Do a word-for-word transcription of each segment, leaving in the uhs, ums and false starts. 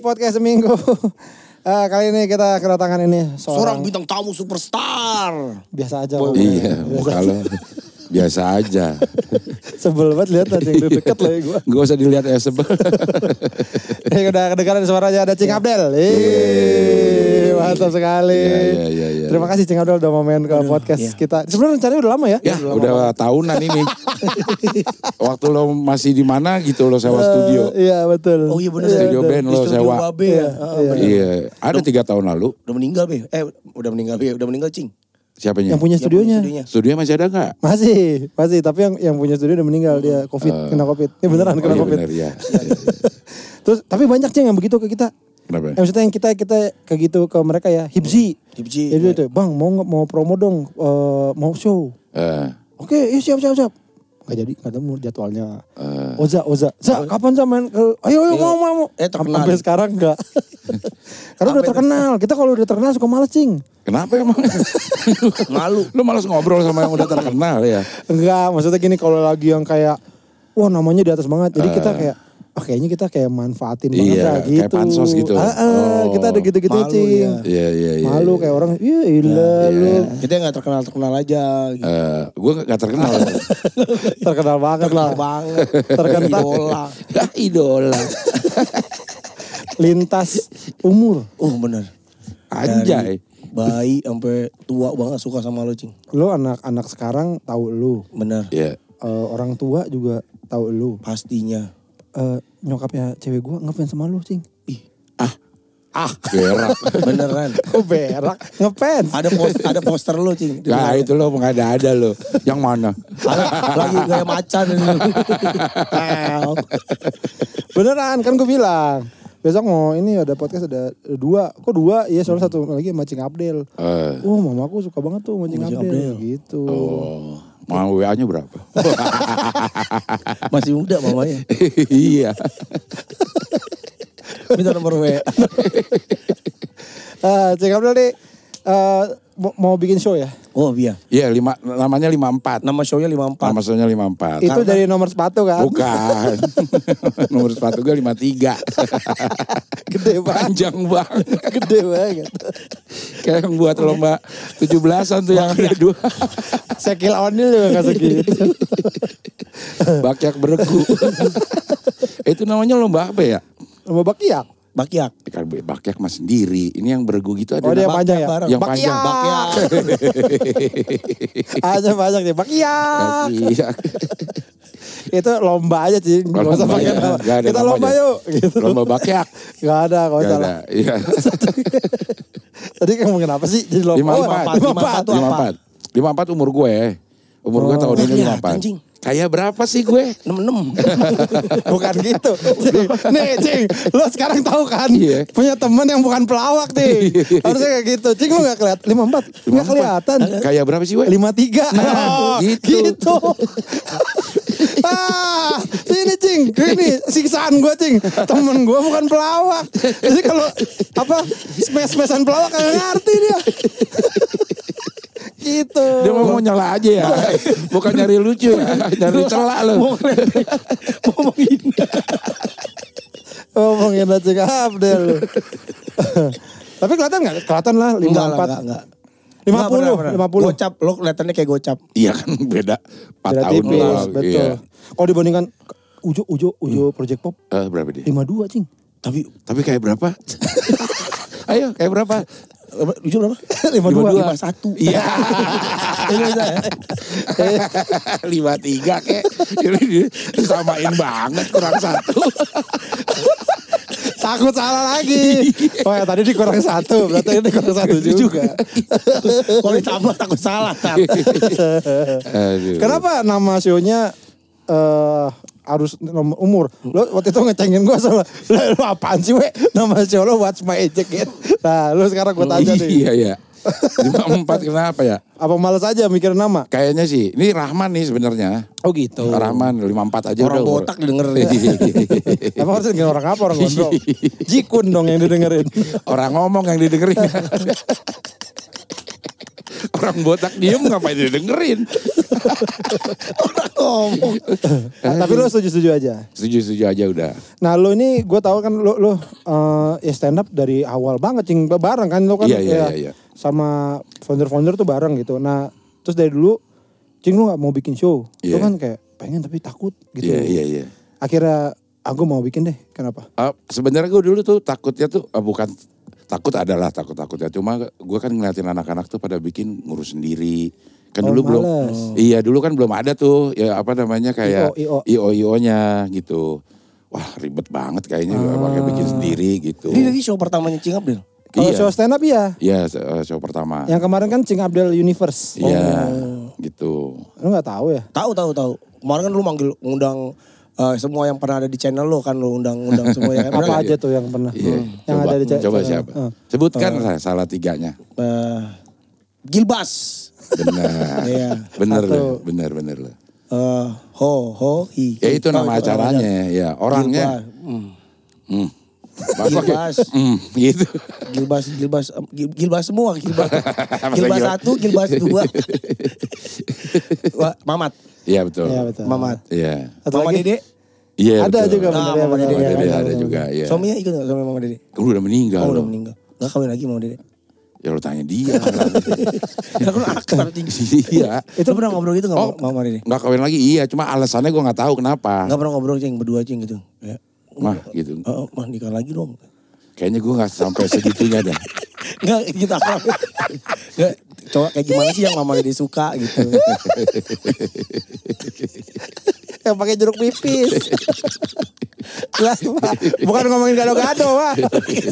podcast seminggu. Uh, kali ini kita kedatangan ini seorang, seorang bintang tamu superstar. Biasa aja. Boy, iya, kalau biasa aja. Sebel banget lihat aja yang deket lagi gue. Gak usah dilihat ya sebel. Ini udah kedengaran suaranya ada Cing Abdel. Hei, mantap sekali. Ya, ya, ya, ya. Terima kasih Cing Abdel udah mau main ke podcast ya. Kita. Sebenarnya rencananya udah lama ya? Ya, udah, udah lama. Tahunan ini. Waktu lo masih di mana gitu lo sewa uh, studio. Iya betul. Oh iya benar. Studio ya, band lo studio sewa. Wabe, ya. Iya. Iya. Ada tiga tahun lalu. Udah meninggal be. Eh udah meninggal be. Udah meninggal Cing. Siapanya? Yang punya studionya. Yang punya studionya. Studionya masih ada gak? Masih, masih. Tapi yang yang punya studio udah meninggal, dia covid, uh, kena covid. Ini beneran oh kena iya covid. Bener, ya. Terus tapi banyak sih yang begitu ke kita. Kenapa? Ya, maksudnya yang kita kita ke gitu ke mereka ya, Hibzi. Hibzi. Jadi ya. Itu, bang mau mau promo dong, uh, mau show. Uh. Oke, okay, siap siap siap. Gak jadi, gak temu jadwalnya. Uh. Oza, Oza. Zah, kapan Zah main? Ayo, ayo, mau, mau. Eh, terkenal. Sampai sekarang gak. Karena udah terkenal. Kita kalau udah terkenal suka males, Cing. Kenapa emang? Malu. Lu malas ngobrol sama yang udah terkenal ya? Enggak, maksudnya gini. Kalau lagi yang kayak, wah namanya di atas banget. Jadi uh. kita kayak, oh, kayaknya kita kayak manfaatin banget iya, lah gitu. Iya, kayak pansos gitu. Ah, ah, oh. Kita ada gitu-gitu, malu, Cing. Iya, iya, iya. Ya, malu ya, kayak ya. Orang, iya ilah ya, lu. Ya. Kita gak terkenal-terkenal aja. Gitu. Uh, gue gak terkenal. Terkenal banget lah. Terkenal banget. Terkenal. Idola. Ya, idola. Lintas umur. Oh bener. Anjay. Dari bayi sampai tua banget suka sama lo Cing. Lo anak-anak sekarang tahu lo. Bener. Yeah. Uh, orang tua juga tahu lo. Pastinya. Uh, nyokapnya cewek gue ngefans sama lo Cing. Ih. Ah. Ah. Berak. Beneran. Kok berak? Ngefans. Ada post, ada poster lo Cing. Nah itu lo mengada-ada lo. Yang mana? Lagi kayak macan. Beneran kan gue bilang. Besok mau ini ada podcast ada dua. Kok dua? Iya soalnya satu lagi sama Cing Abdel. Uh. Oh mamaku suka banget tuh sama Cing Abdel. Abdel. Gitu. Oh. Mama W A-nya berapa? Masih muda mamanya. Iya. Minta nomor W A. uh, Cing Abdel nih. Uh, mau bikin show ya? Oh iya. Iya, lima, namanya lima empat. Nama show-nya lima empat. Nama show-nya lima empat. Itu karena dari nomor sepatu kan? Bukan. Nomor sepatu gue lima tiga. Gede banget. Panjang banget. Gede banget. Kayak yang buat lomba tujuh belasan tuh yang ada dua. Sekil onil juga gak segitu. Bakyak beregu. Itu namanya lomba apa ya? Lomba bakyak. Bakyak. Bakyak mas sendiri. Ini yang bergu gitu ada. Oh dia panjang ya? Bareng. Yang panjang. Bakyak. Ada banyak deh. Bakyak. Bakyak. Itu lomba aja sih. Lomba lomba ya. Kita namanya. Lomba yuk. Gitu. Lomba bakyak. Gak ada. Gak, gak ada. Iya. Tadi kamu kenapa sih? Jadi lomba. lima empat. lima empat. lima empat umur gue. Umur oh. gue tahun ini lima empat. Kencing. Kayak berapa sih gue? enam enam. Bukan gitu. Cing. Nih Cing, lo sekarang tahu kan? Iya. Punya teman yang bukan pelawak nih. Harusnya kayak gitu. Cing lo gak kelihatan. lima empat. lima empat. Gak kelihatan. Kayak berapa sih gue? lima tiga. Nah, oh, gitu. gitu. Ah, ini Cing, ini siksaan gue Cing. Temen gue bukan pelawak. Jadi kalau apa, smash-smashan pelawak gak ngerti dia. Gitu. Dia mau nyela aja ya. Bukan nyari lucu ya. Nyari celak lu. Mau menghina. Mau menghina Cing Abdel. Tapi kelihatan gak? Kelihatan lah. lima puluh empat. lima puluh. Gocap. Lo kelihatannya kayak gocap. Iya kan beda. empat tahun lah. Betul. Kalau dibandingkan Ujo, Ujo, Ujo Project Pop. Berapa dia? lima dua Cing. Tapi tapi kayak berapa? Ayo kayak berapa? Ujo berapa? lima dua, lima satu. Iya. lima tiga kayak. Samain banget kurang satu. Takut salah lagi. Oh ya tadi dikurang satu. Berarti ini kurang satu juga. Kalau ditambah takut salah. Kenapa nama show-nya eh harus nomor umur. Lo waktu itu ngecengin gue soalnya. Lo apaan sih we? Nama show lo What's My Jacket. Nah lo sekarang gue tanya nih. Iya iya. lima empat kenapa ya? Apa malas aja mikir nama? Kayaknya sih. Ini Rahman nih sebenarnya. Oh gitu. Rahman lima empat aja orang udah. Orang botak didengerin. Emang harus dengerin orang apa orang gondrong? Jikun dong yang didengerin. Orang ngomong yang didengerin. Orang botak diem ngapain didengerin? Orang ngomong. Tapi lo setuju-setuju aja? Setuju-setuju aja udah. Nah lo ini gue tahu kan lo, lo uh, ya stand up dari awal banget. Cing, bareng kan lo kan. Iya, iya, iya. Sama founder-founder tuh bareng gitu. Nah terus dari dulu Cing lo gak mau bikin show. Yeah. Lo kan kayak pengen tapi takut gitu. Iya, yeah, iya, yeah, iya. Yeah. Akhirnya aku mau bikin deh. Kenapa? Uh, Sebenarnya gue dulu tuh takutnya tuh uh, bukan... Takut adalah takut-takutnya. Cuma gue kan ngeliatin anak-anak tuh pada bikin ngurus sendiri. Kan oh, dulu belum... Iya dulu kan belum ada tuh. Ya apa namanya kayak... I O I O-nya gitu. Wah ribet banget kayaknya. Ah. Pakai bikin sendiri gitu. Ini lagi show pertamanya Cing Abdel. Kalau iya. Show stand up ya? Iya show pertama. Yang kemarin kan Cing Abdel Universe. Iya oh. Gitu. Lu gak tahu ya? Tahu tahu tahu. Kemarin kan lu manggil ngundang... Uh, semua yang pernah ada di channel lo kan lo undang-undang semua yang apa aja tuh yang pernah yeah. hmm. yang coba, ada di channel. Coba siapa? Uh. Sebutkan uh. salah tiganya. Uh, Gilbas. Benar. yeah. Benar lo, benar benar lo. Uh, ho ho hi. Ya itu oh, nama itu acaranya ya orangnya. Hmm. Gilbas, mm, gitu. Gilbas, Gilbas, Gilbas semua, Gilbas, Gilbas satu, Gilbas dua, Mamat. Iya betul. Ya, betul, Mamat. Iya. Mamah Dedeh. Iya. Ada juga, nah, Mamah Dedeh. Mamah Dedeh ada juga. Iya. Suaminya ikut nggak sama Mamah Dedeh? Kamu udah meninggal. Oh, udah meninggal. Nggak kawin lagi Mamah Dedeh. Ya lo tanya dia. Ya kan aktor tinggi. Iya. Itu pernah ngobrol gitu nggak Mamah Dedeh? Nggak kawin lagi. Iya. Cuma alasannya gue nggak tahu kenapa. Nggak pernah ngobrol Cing berdua Cing gitu. Ya. Mah gitu. Uh, mah nikah lagi dong. Kayaknya gue gak sampai segitunya dah. Enggak kita apa. Enggak coba kayak gimana sih yang Mamah Dedeh suka gitu. Yang pakai jeruk pipis. Lah, bukan ngomongin gado-gado, Pak.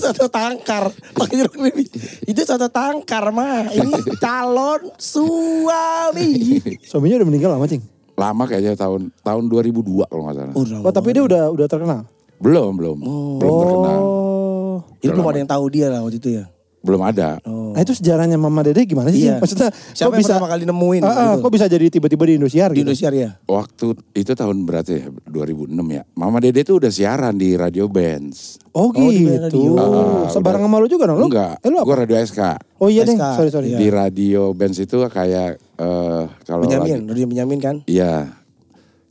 Soto tangkar, pakai jeruk pipis. Itu soto tangkar, Mah. Ini calon suami. Suaminya udah meninggal lama, Cing? Lama kayaknya tahun tahun dua ribu dua kalau nggak salah. Oh, oh tapi dia udah udah terkenal? Belum belum oh. belum terkenal. Oh, jadi belum ada yang tahu dia lah waktu itu ya? Belum ada. Oh. Nah itu sejarahnya Mamah Dedeh gimana sih? Iya. Maksudnya siapa yang bisa, pertama kali nemuin? Uh, uh, gitu? Kok bisa jadi tiba-tiba di Indosiar? Di Indosiar gitu? Ya. Waktu itu tahun berarti ya dua ribu enam ya. Mamah Dedeh tuh udah siaran di Radio Bands. Oh, oh gitu. Uh, Sebarang sama lu juga dong? Enggak. Eh, lu gue Radio S K. Oh iya deh, sorry sorry. Di Radio Bands itu kayak uh, kalau Benyamin, lagi, Radio Benyamin kan? Iya,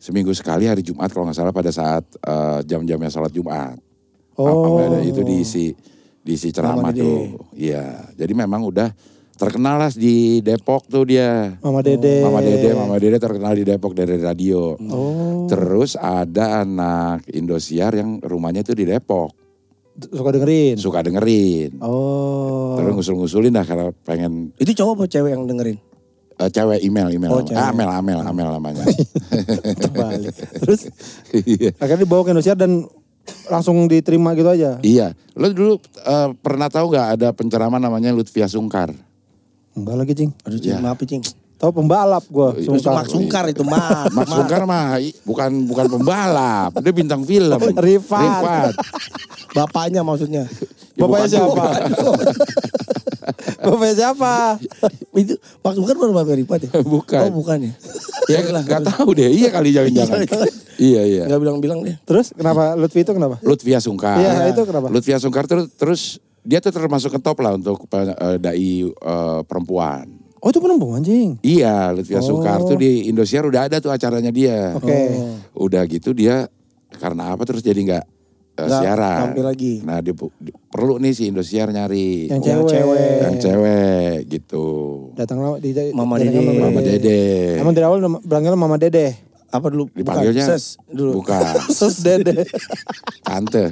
seminggu sekali hari Jumat kalau nggak salah pada saat uh, jam-jamnya sholat Jumat. Oh. Apa itu diisi diisi ceramah tuh. Iya, jadi memang udah terkenal lah di Depok tuh dia. Mamah Dedeh. Mamah Dedeh, Mamah Dedeh terkenal di Depok dari radio. Oh. Terus ada anak Indosiar yang rumahnya tuh di Depok. Suka dengerin? Suka dengerin. Oh. Terus ngusul-ngusulin dah karena pengen. Itu cowok apa cewek yang dengerin? Uh, cewek email, email. Oh, cewek. Ah, Amel, Amel, Amel namanya. Terbalik. Terus akhirnya dibawa ke Indonesia dan langsung diterima gitu aja? Iya. Lo dulu uh, pernah tahu gak ada penceramah namanya Lutfiah Sungkar? Enggak lagi Cing. Aduh Cing, ya. Maaf Cing. Tahu pembalap gua. Sungkar. Mak Sungkar itu mah. Mak Sungkar mah bukan bukan pembalap, dia bintang film. Oh, Rifat. Rifat. Bapaknya maksudnya. Ya, bapaknya siapa? Bapaknya siapa? Itu Mak Sungkar bukan bapak Rifat ya? Bukan. Oh, bukan ya. Ya enggak tahu deh. Iya kali jangan-jangan. Iya, iya. Enggak bilang-bilang deh. Terus kenapa Lutfi itu kenapa? Lutfiah Sungkar. Iya, itu kenapa? Lutfiah Sungkar terus terus dia tuh termasuk ke top lah untuk uh, dai uh, perempuan. Oh itu perempuan Cing? Iya, Lutfiah oh. Sungkar tuh di Indosiar udah ada tuh acaranya dia. Oke. Okay. Oh. Udah gitu dia karena apa terus jadi gak, uh, gak siaran. Tampil lagi. Nah dia, dia, perlu nih si Indosiar nyari. Yang cewek. Yang cewek, yang cewek gitu. Datanglah di, di, Mamah Dedeh. Mamah Dedeh. Emang dari awal bilangnya Mamah Dedeh? Apa dulu? Dipanggilnya? Bukan. Ses dulu. Bukan. Ses Dedeh. Tante.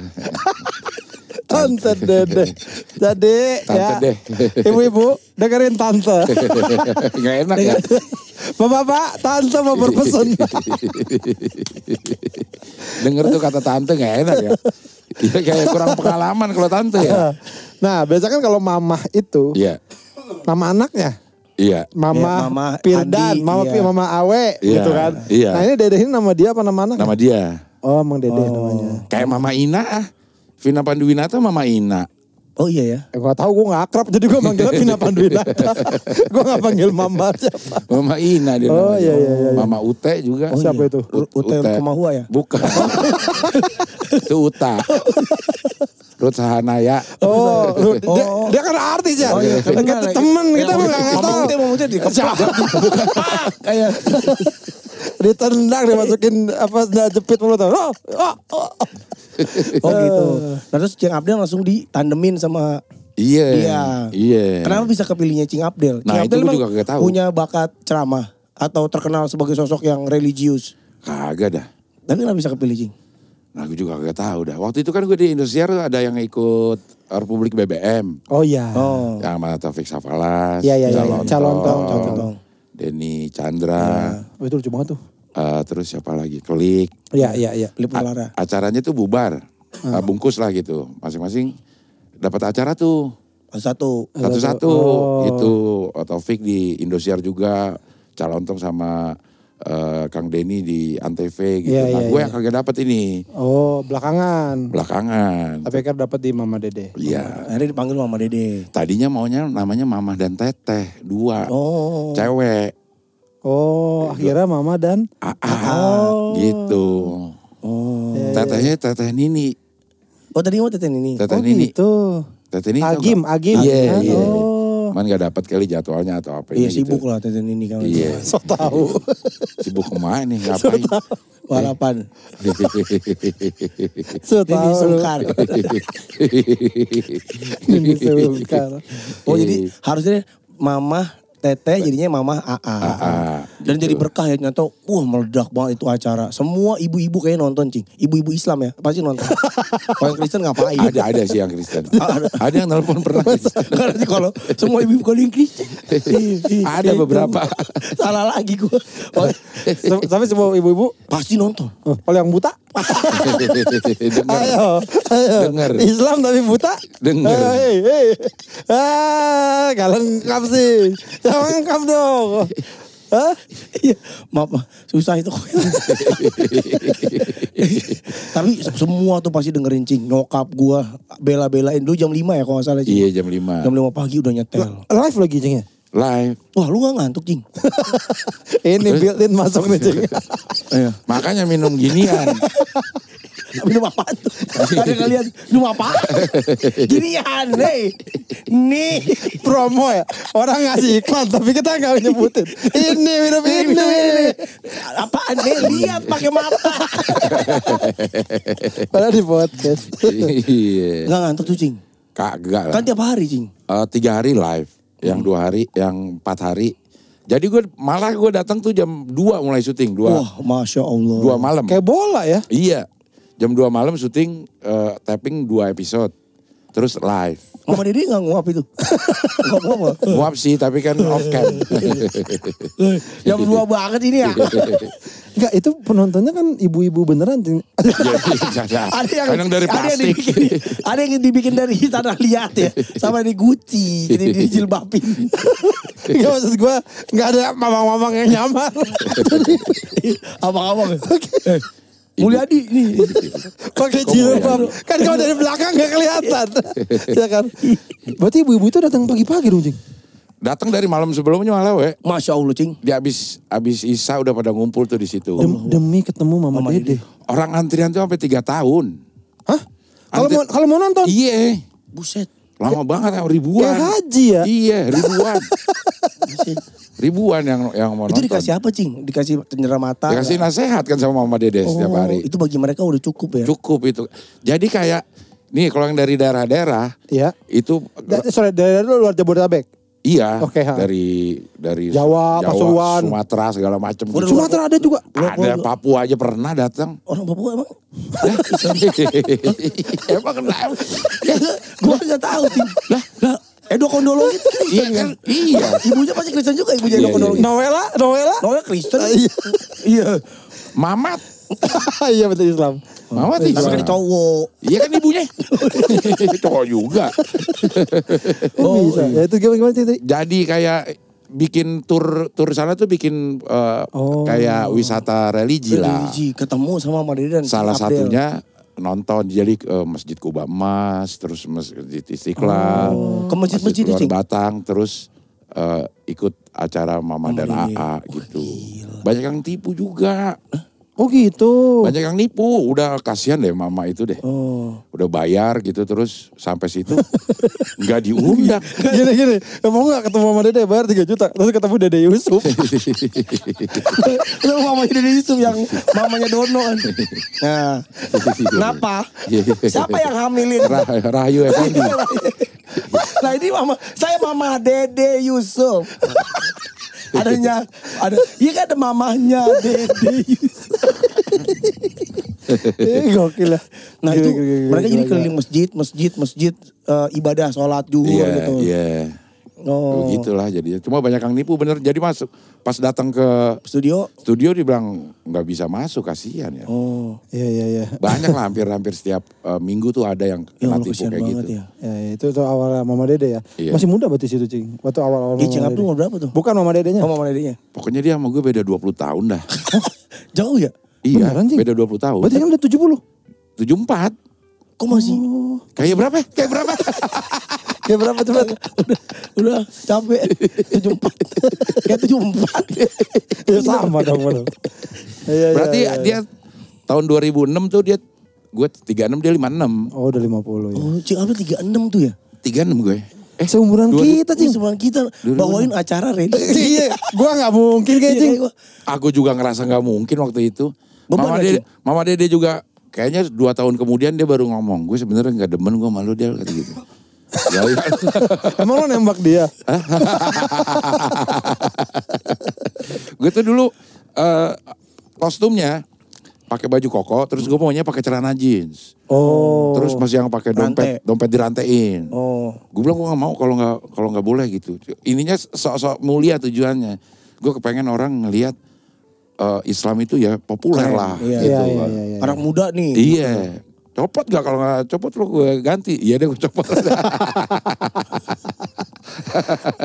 Tante Dedeh. Jadi ya deh. Ibu-ibu dengerin Tante. Gak enak ya. Bapak-bapak Tante mau berpesan. Denger tuh kata Tante gak enak ya. Dia kayak kurang pengalaman kalau Tante ya. Nah biasanya kan kalau Mamah itu. Iya. Nama anaknya. Iya. Mama, ya, Mama Pirdan. Andi, Mama iya. P, Mama Awe iya. Gitu kan. Iya. Nah ini Dedeh ini nama dia apa nama anaknya? Nama dia. Oh emang Dedeh oh. namanya. Kayak Mama Ina ah. Vina Panduwinata Mama Ina. Oh iya ya. Eh, gak tau gue gak akrab jadi gue manggilnya Vina Panduwinata. Gue gak panggil Mama siapa. Mama Ina dia oh, namanya. Iya, iya, iya. Mama Ute juga. Oh, siapa iya. itu? U- Ute Kemahua ya? Bukan. Itu Uta. Ruth Sahanaya. Oh, Ruth. Dia, oh. dia kan artis ya. Oh, iya. Kata temen kita mah gak tau. Dia mau jadi kepala. Kayak ditendang, dimasukin apa, jepit mulut. Oh, oh, oh. Oh gitu. Nah terus Cing Abdel langsung ditandemin sama... Iya, iya. Iya. Kenapa bisa kepilihnya Cing Abdel? Nah, Cing Abdel itu juga gak tahu. Punya bakat ceramah atau terkenal sebagai sosok yang religius? Kagak dah. Dan kenapa bisa kepilih Cing? Nah, gue juga gak tahu dah. Waktu itu kan gue di Indosiar ada yang ikut Republik B B M. Oh iya. Oh. Yang mana Taufik Safalas, iya, iya, iya, Calon, iya. Calon Tong, Calon Tong, Deni Chandra. Nah. Oh, itu lucu banget tuh. Uh, terus siapa lagi? Pelik. Iya, iya, iya. Pelik Pulara. A- acaranya tuh bubar. Uh. Bungkus lah gitu. Masing-masing dapat acara tuh. Satu. Satu-satu. Oh. Itu Taufik di Indosiar juga. Calontong sama uh, Kang Denny di Antv gitu. Yeah, nah yeah, gue yeah. yang kagak dapat ini. Oh belakangan. Belakangan. Tapi kan dapat di Mamah Dedeh. Iya. Yeah. Akhirnya dipanggil Mamah Dedeh. Tadinya maunya namanya Mamah dan Teteh. Dua. Oh. Cewek. Oh akhirnya Mamah dan A A. Oh. Gitu. Oh. Yeah, Tetehnya yeah. Teteh Nini. Oh tadi mau Teteh Nini. Teteh oh, Nini. Gitu. Teteh Nini. Agim, gak? Agim. Iya, yeah, iya. Yeah. Oh. Cuman gak dapat kali jadwalnya atau apa ini. Iya sibuk gitu. Lah Teteh Nini kan. Iya. So tahu. Sibuk kemana nih, ngapain. So walapan. So tahu. Deni Sungkar. Deni Sungkar. Oh jadi harusnya Mamah Teteh jadinya Mamah A A. A A dan gitu. Jadi berkah ya ternyata, wah meledak banget itu acara. Semua ibu-ibu kayaknya nonton Cing. Ibu-ibu Islam ya, pasti nonton. Kalau yang Kristen ngapain? Ada ada sih yang Kristen. ada. ada yang nelpon pernah. Karena kalau semua ibu-ibu kalau yang Kristen. Ada beberapa. Salah lagi gue. Sampai semua ibu-ibu pasti nonton. Kalau yang buta? Dengar. Ayo, ayo. Dengar. Islam tapi buta? Dengar. Hei, hei. Ah, gak lengkap sih. Jangan lengkap dong. Hah? Iya, maaf, susah itu. Tapi semua tuh pasti dengerin Cing. Nyokap gue bela-belain dulu jam lima ya kalau gak salah Cing. Iya jam lima. Jam lima pagi udah nyetel. Live lagi Cing ya? Live. Wah lu gak ngantuk Cing. Ini built-in masuk nih Cing. Makanya minum ginian. Minum apaan tuh? Ada kalian minum apaan? Ginian nih. Nih promo ya. Orang ngasih iklan tapi kita gak nyebutin. Ini minum ini. ini. Apaan nih? Lihat pakai mata. Padahal di podcast. Gak ngantuk tuh Cing? Kagak lah. Kan tiap hari Cing? Uh, tiga hari live. Yang dua hari, yang empat hari. Jadi gue malah gue datang tuh jam dua mulai syuting. dua Wah Masya Allah. dua malam. Kayak bola ya? Iya. jam dua malam syuting, uh, tapping dua episode. Terus live. Mama Dedeh gak nguap itu? Nguap Nguap sih tapi kan off cam. Jam dua banget ini ya. Enggak itu penontonnya kan ibu-ibu beneran. Ada yang, yang dari plastik. Ada yang dibikin, ada yang dibikin dari tanah liat ya. Sama di Gucci. Jadi di jilbabin. Enggak maksud gue gak ada mamang-mamang yang nyamar. Abang-abang. Oke. Mulyadi nih. Pakai jilbab. Kan kalau dari belakang gak kelihatan. Ya kan. Berarti ibu-ibu itu datang pagi-pagi dong Cing. Datang dari malam sebelumnya malah we. Masya Allah Cing. Dia abis abis Isa udah pada ngumpul tuh di situ. Dem- demi ketemu Mamah Dedeh. Orang antrian tuh sampai tiga tahun. Hah? Kalau mau kalau mau nonton? Iya. Buset. Lama banget ribuan. Kayak haji ya? Iya, ribuan. Buset. Ribuan yang yang mau itu nonton. Itu dikasih apa Cing? Dikasih cendera mata? Dikasih ya? Nasihat kan sama Mamah Dedeh oh, setiap hari. Itu bagi mereka udah cukup ya? Cukup itu. Jadi kayak, nih kalau yang dari daerah-daerah, ya. Itu... Da, sorry, daerah itu luar Jabodetabek? Iya, okay, dari dari Jawa, Jawa Pasuruan, Sumatera segala macam. Sumatera ada juga. Ada Papua aja pernah datang. Orang Papua emang? Emang kenapa? Gue nggak tahu sih. Lah, lah. Edo Kondolo gitu Kristen kan? Iya. Ibunya pasti Kristen juga ibunya Edo Kondolo. Noela, Noela. Noela Kristen. Iya. Mamat. Iya betul Islam. Mamat Islam. Tapi kan cowok. Iya kan ibunya. Cowok juga. Oh bisa. Ya itu gimana sih tadi? Jadi kayak bikin tur tur sana tuh bikin uh, oh. kayak wisata religi lah. Religi ketemu sama Mamah Dedeh dan salah satunya nonton jadi uh, Masjid Kuba Emas, terus Masjid Istiqlal, oh. ke masjid-masjid Masjid Luar Batang, terus uh, ikut acara Mama, Mama dan A A gitu. Gila. Banyak yang tipu juga. Oh gitu. Banyak yang nipu, udah kasihan deh mama itu deh. Oh. Udah bayar gitu terus sampai situ nggak diundang. Gini-gini, mau nggak ketemu Mama Dedeh bayar tiga juta, terus ketemu Dede Yusuf. Itu mamanya Dede Yusuf yang mamanya Dono. Nah, kenapa? Siapa yang hamilin? Rahayu Effendi. Nah ini mama, saya Mama Dede Yusuf. Adanya, ada, iya kan ada mamahnya Dede Yusuf. Eh, gokil lah. Nah itu gila, gila, mereka gila, jadi keliling masjid, masjid, masjid, uh, ibadah, sholat, zuhur yeah, gitu. Iya, yeah. Oh. Begitulah jadinya. Cuma banyak yang nipu bener. Jadi masuk, pas datang ke studio, studio dibilang nggak bisa masuk, kasihan ya. Oh, iya, iya, iya. Banyak lah, hampir-hampir setiap uh, minggu tuh ada yang kena ya, tipu kayak gitu. Ya. Ya, itu tuh awal Mama Dedeh ya. Iya. Masih muda berarti situ Cing. Waktu awal-awal Mama Cing Abdel umur berapa tuh? Bukan Mama Dedehnya. Oh, Mama Dedehnya. Pokoknya dia sama gue beda dua puluh tahun dah. Jauh ya? Iya, beneran, beda dua puluh tahun. Berarti kan udah tujuh puluh? tujuh puluh empat. Kok masih? Oh. Kayak berapa? Kayak berapa? Kayak berapa coba? Udah, udah capek. tujuh puluh empat. Kayak tujuh puluh empat. Ya sama dong. Berarti ya, ya, ya. Dia tahun dua ribu enam tuh dia, gue tiga puluh enam dia lima puluh enam. Oh udah lima puluh ya. Oh Cing Abdel tiga puluh enam tuh ya? tiga puluh enam gue. Eh seumuran dua puluh, kita Cing. Seumuran kita dua puluh, bawain dua puluh. Acara Reni. Iya, gue gak mungkin kayak Cing. Aku juga ngerasa gak mungkin waktu itu. Mama Dedeh, Mama Dedeh juga kayaknya dua tahun kemudian dia baru ngomong, gue sebenarnya nggak demen gue malu dia kata gitu. Ya, ya. Emang lo nembak dia? Gue tuh dulu uh, kostumnya pakai baju koko, terus gue maunya pakai celana jeans. Oh. Terus masih yang pakai dompet, rantai. Dompet dirantein. Oh. Gue bilang gue nggak mau kalau nggak kalau nggak boleh gitu. Ininya sok-sok mulia tujuannya. Gue kepengen orang ngelihat. Uh, Islam itu ya populer lah iya, gitu. Iya, iya, iya. Anak muda nih. Iya. Copot gak kalau gak copot lu gue ganti. Iya deh gue copot.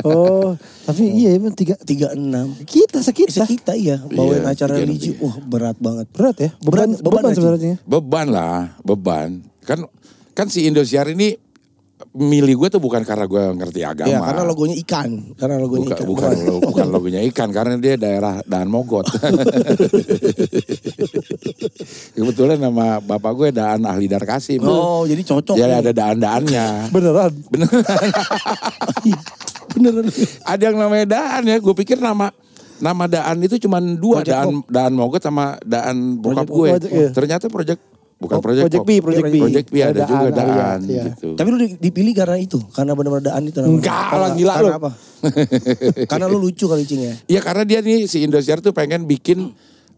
Oh tapi iya emang tiga puluh enam. Kita sekita. Sekita iya. Bawain iya, acara religi. Wah oh, berat banget. Berat ya. Beban, beban, beban sebenarnya. Beban lah. Beban. Kan kan si Indosiar ini milih gue tuh bukan karena gue ngerti agama. Iya, karena logonya ikan. Karena logonya bukan, ikan. Bukan, lo, bukan logonya ikan, karena dia daerah Daan Mogot. Kebetulan nama bapak gue Daan Ahli Darkasim. Oh, jadi cocok. Jadi nih. Ada daan-daannya. Beneran? Beneran. Beneran. Ada yang namanya Daan ya, gue pikir nama... Nama Daan itu cuma dua, Project Daan Pop. Daan Mogot sama Daan bokap gue. Project, oh, iya. Ternyata Project... Bukan Project, Project Pop. B, Project B. Project B ada, ada juga Daan, Daan ya. Gitu. Tapi lu dipilih karena itu? Karena benar-benar Daan itu? Enggak lah gila lu. Karena apa? Karena lu lucu kali Cing ya? Iya karena dia nih si Indosiar tuh pengen bikin,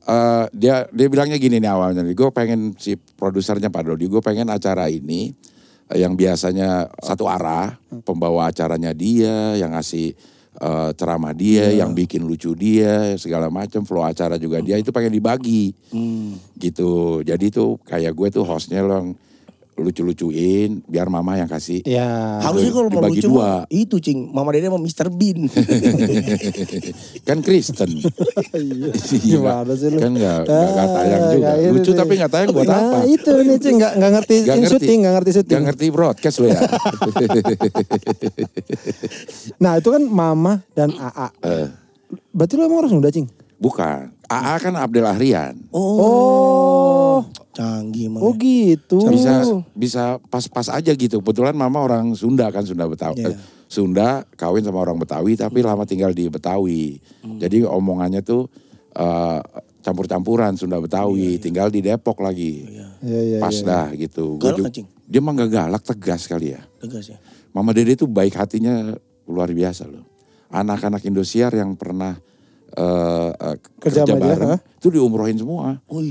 uh, dia dia bilangnya gini nih awalnya. Gue pengen si produsernya Pak Dodi, gue pengen acara ini uh, yang biasanya satu arah, pembawa acaranya dia, yang ngasih uh, ceramah dia, yeah. Yang bikin lucu dia, segala macam flow acara juga dia, itu pengen dibagi. Hmm. Gitu. Jadi tuh kayak gue tuh hostnya lo lucu-lucuin biar mama yang kasih. Ya. Harusnya kalau mau lucu dua. Itu Cing, Mama Dedeh sama Mister Bean. Kan Kristen. Gimana sih lu? Kan gak, ah, gak tayang juga. Gak lucu nih. Tapi gak tayang buat nah, apa. Itu nih Cing, gak, gak ngerti gak syuting, gak ngerti syuting. Gak ngerti broadcast lo ya. Nah itu kan Mama dan A A. Uh. Berarti lu emang harus muda Cing? Bukan. A A kan Abdel Ahrian. Oh. Oh. Canggih emang. Oh gitu. Bisa bisa pas-pas aja gitu. Kebetulan mama orang Sunda kan, Sunda Betawi. Yeah. Eh, Sunda kawin sama orang Betawi tapi hmm. lama tinggal di Betawi. Hmm. Jadi omongannya tuh uh, campur-campuran Sunda Betawi, yeah, yeah. Tinggal di Depok lagi. Yeah. Yeah, yeah, pas yeah, dah yeah. Gitu. Galak ju- dia emang gak galak, tegas kali ya. Tegas ya. Mama Dedeh tuh baik hatinya luar biasa loh. Anak-anak Indosiar yang pernah Uh, uh, kerja, kerja bareng itu diumrohin semua. Oh.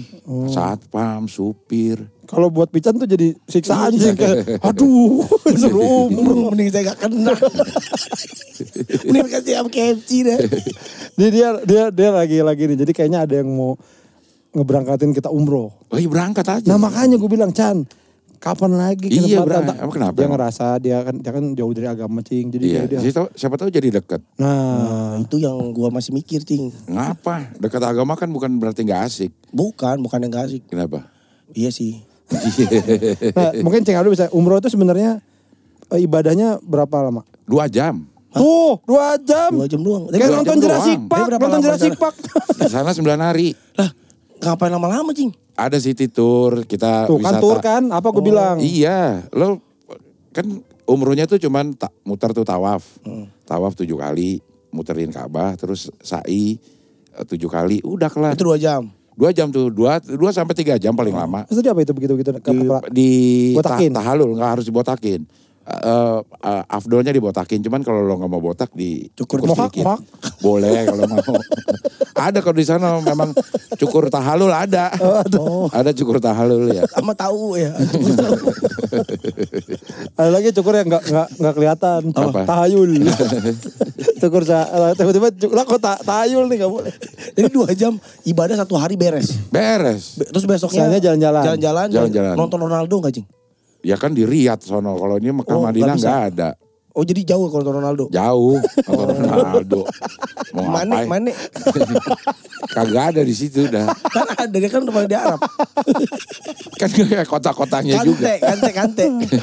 Satpam, supir. Kalau buat pican tuh jadi siksaan sih. Aduh, seru. Mending saya gak kena. Mending kasih am K F C deh. Dia dia dia, dia lagi lagi nih. Jadi kayaknya ada yang mau ngeberangkatin kita umroh. Oh, iya berangkat aja. Nah makanya gue bilang Chan, kapan lagi ke iya, tempat datang. Kenapa? Dia ngerasa dia kan dia kan jauh dari agama Cing. Jadi iya. Dia, dia... siapa tahu jadi dekat. Nah, nah itu yang gua masih mikir Cing. Ngapa? Dekat agama kan bukan berarti gak asik. Bukan, bukan yang gak asik. Kenapa? Iya sih. Nah, mungkin Cing Abdel bisa, umroh itu sebenarnya ibadahnya berapa lama? Dua jam. Hah? Tuh, dua jam. Dua jam doang. Kayak nonton Jurassic Park, nonton Jurassic Park. Di sana sembilan hari. Lah. ngapain lama-lama, Cing? Ada city tour, kita tuh, wisata. Tuh kan tour kan, apa gue oh. bilang. Iya, lo kan umrohnya tuh cuman ta- muter tuh tawaf. Hmm. Tawaf tujuh kali, muterin Ka'bah, terus sa'i tujuh kali, udah kelar. Itu dua jam? Dua jam tuh, dua, dua sampai tiga jam paling lama. Maksudnya apa itu begitu-begitu? Di, di tahalul, gak harus dibotakin. Uh, uh, afdolnya dibotakin, cuman kalau lo gak mau botak dicukur sedikit. Boleh kalau mau. Ada kalau di sana memang cukur tahalul ada. Oh. Ada cukur tahalul ya. Sama tahu ya. Ada lagi cukur yang gak, gak, gak kelihatan. Apa? Tahayul. Cukur tiba-tiba, lah kok tahayul nih gak boleh. Jadi dua jam ibadah satu hari beres. Beres. Be- terus besoknya Sanya jalan-jalan. Jalan-jalan. jalan-jalan. Nonton Ronaldo gak, Cing? Ya kan di Riyadh sono, kalau ini Mekah oh, Madinah nggak ada. Oh jadi jauh kalau nonton Ronaldo? Jauh, nonton oh. Ronaldo. Mau Mane, Mane. Kagak ada di situ dah. Kan ada, dia kan udah di Arab. Kan kayak kota-kotanya kante, juga. Kante, kante, kante.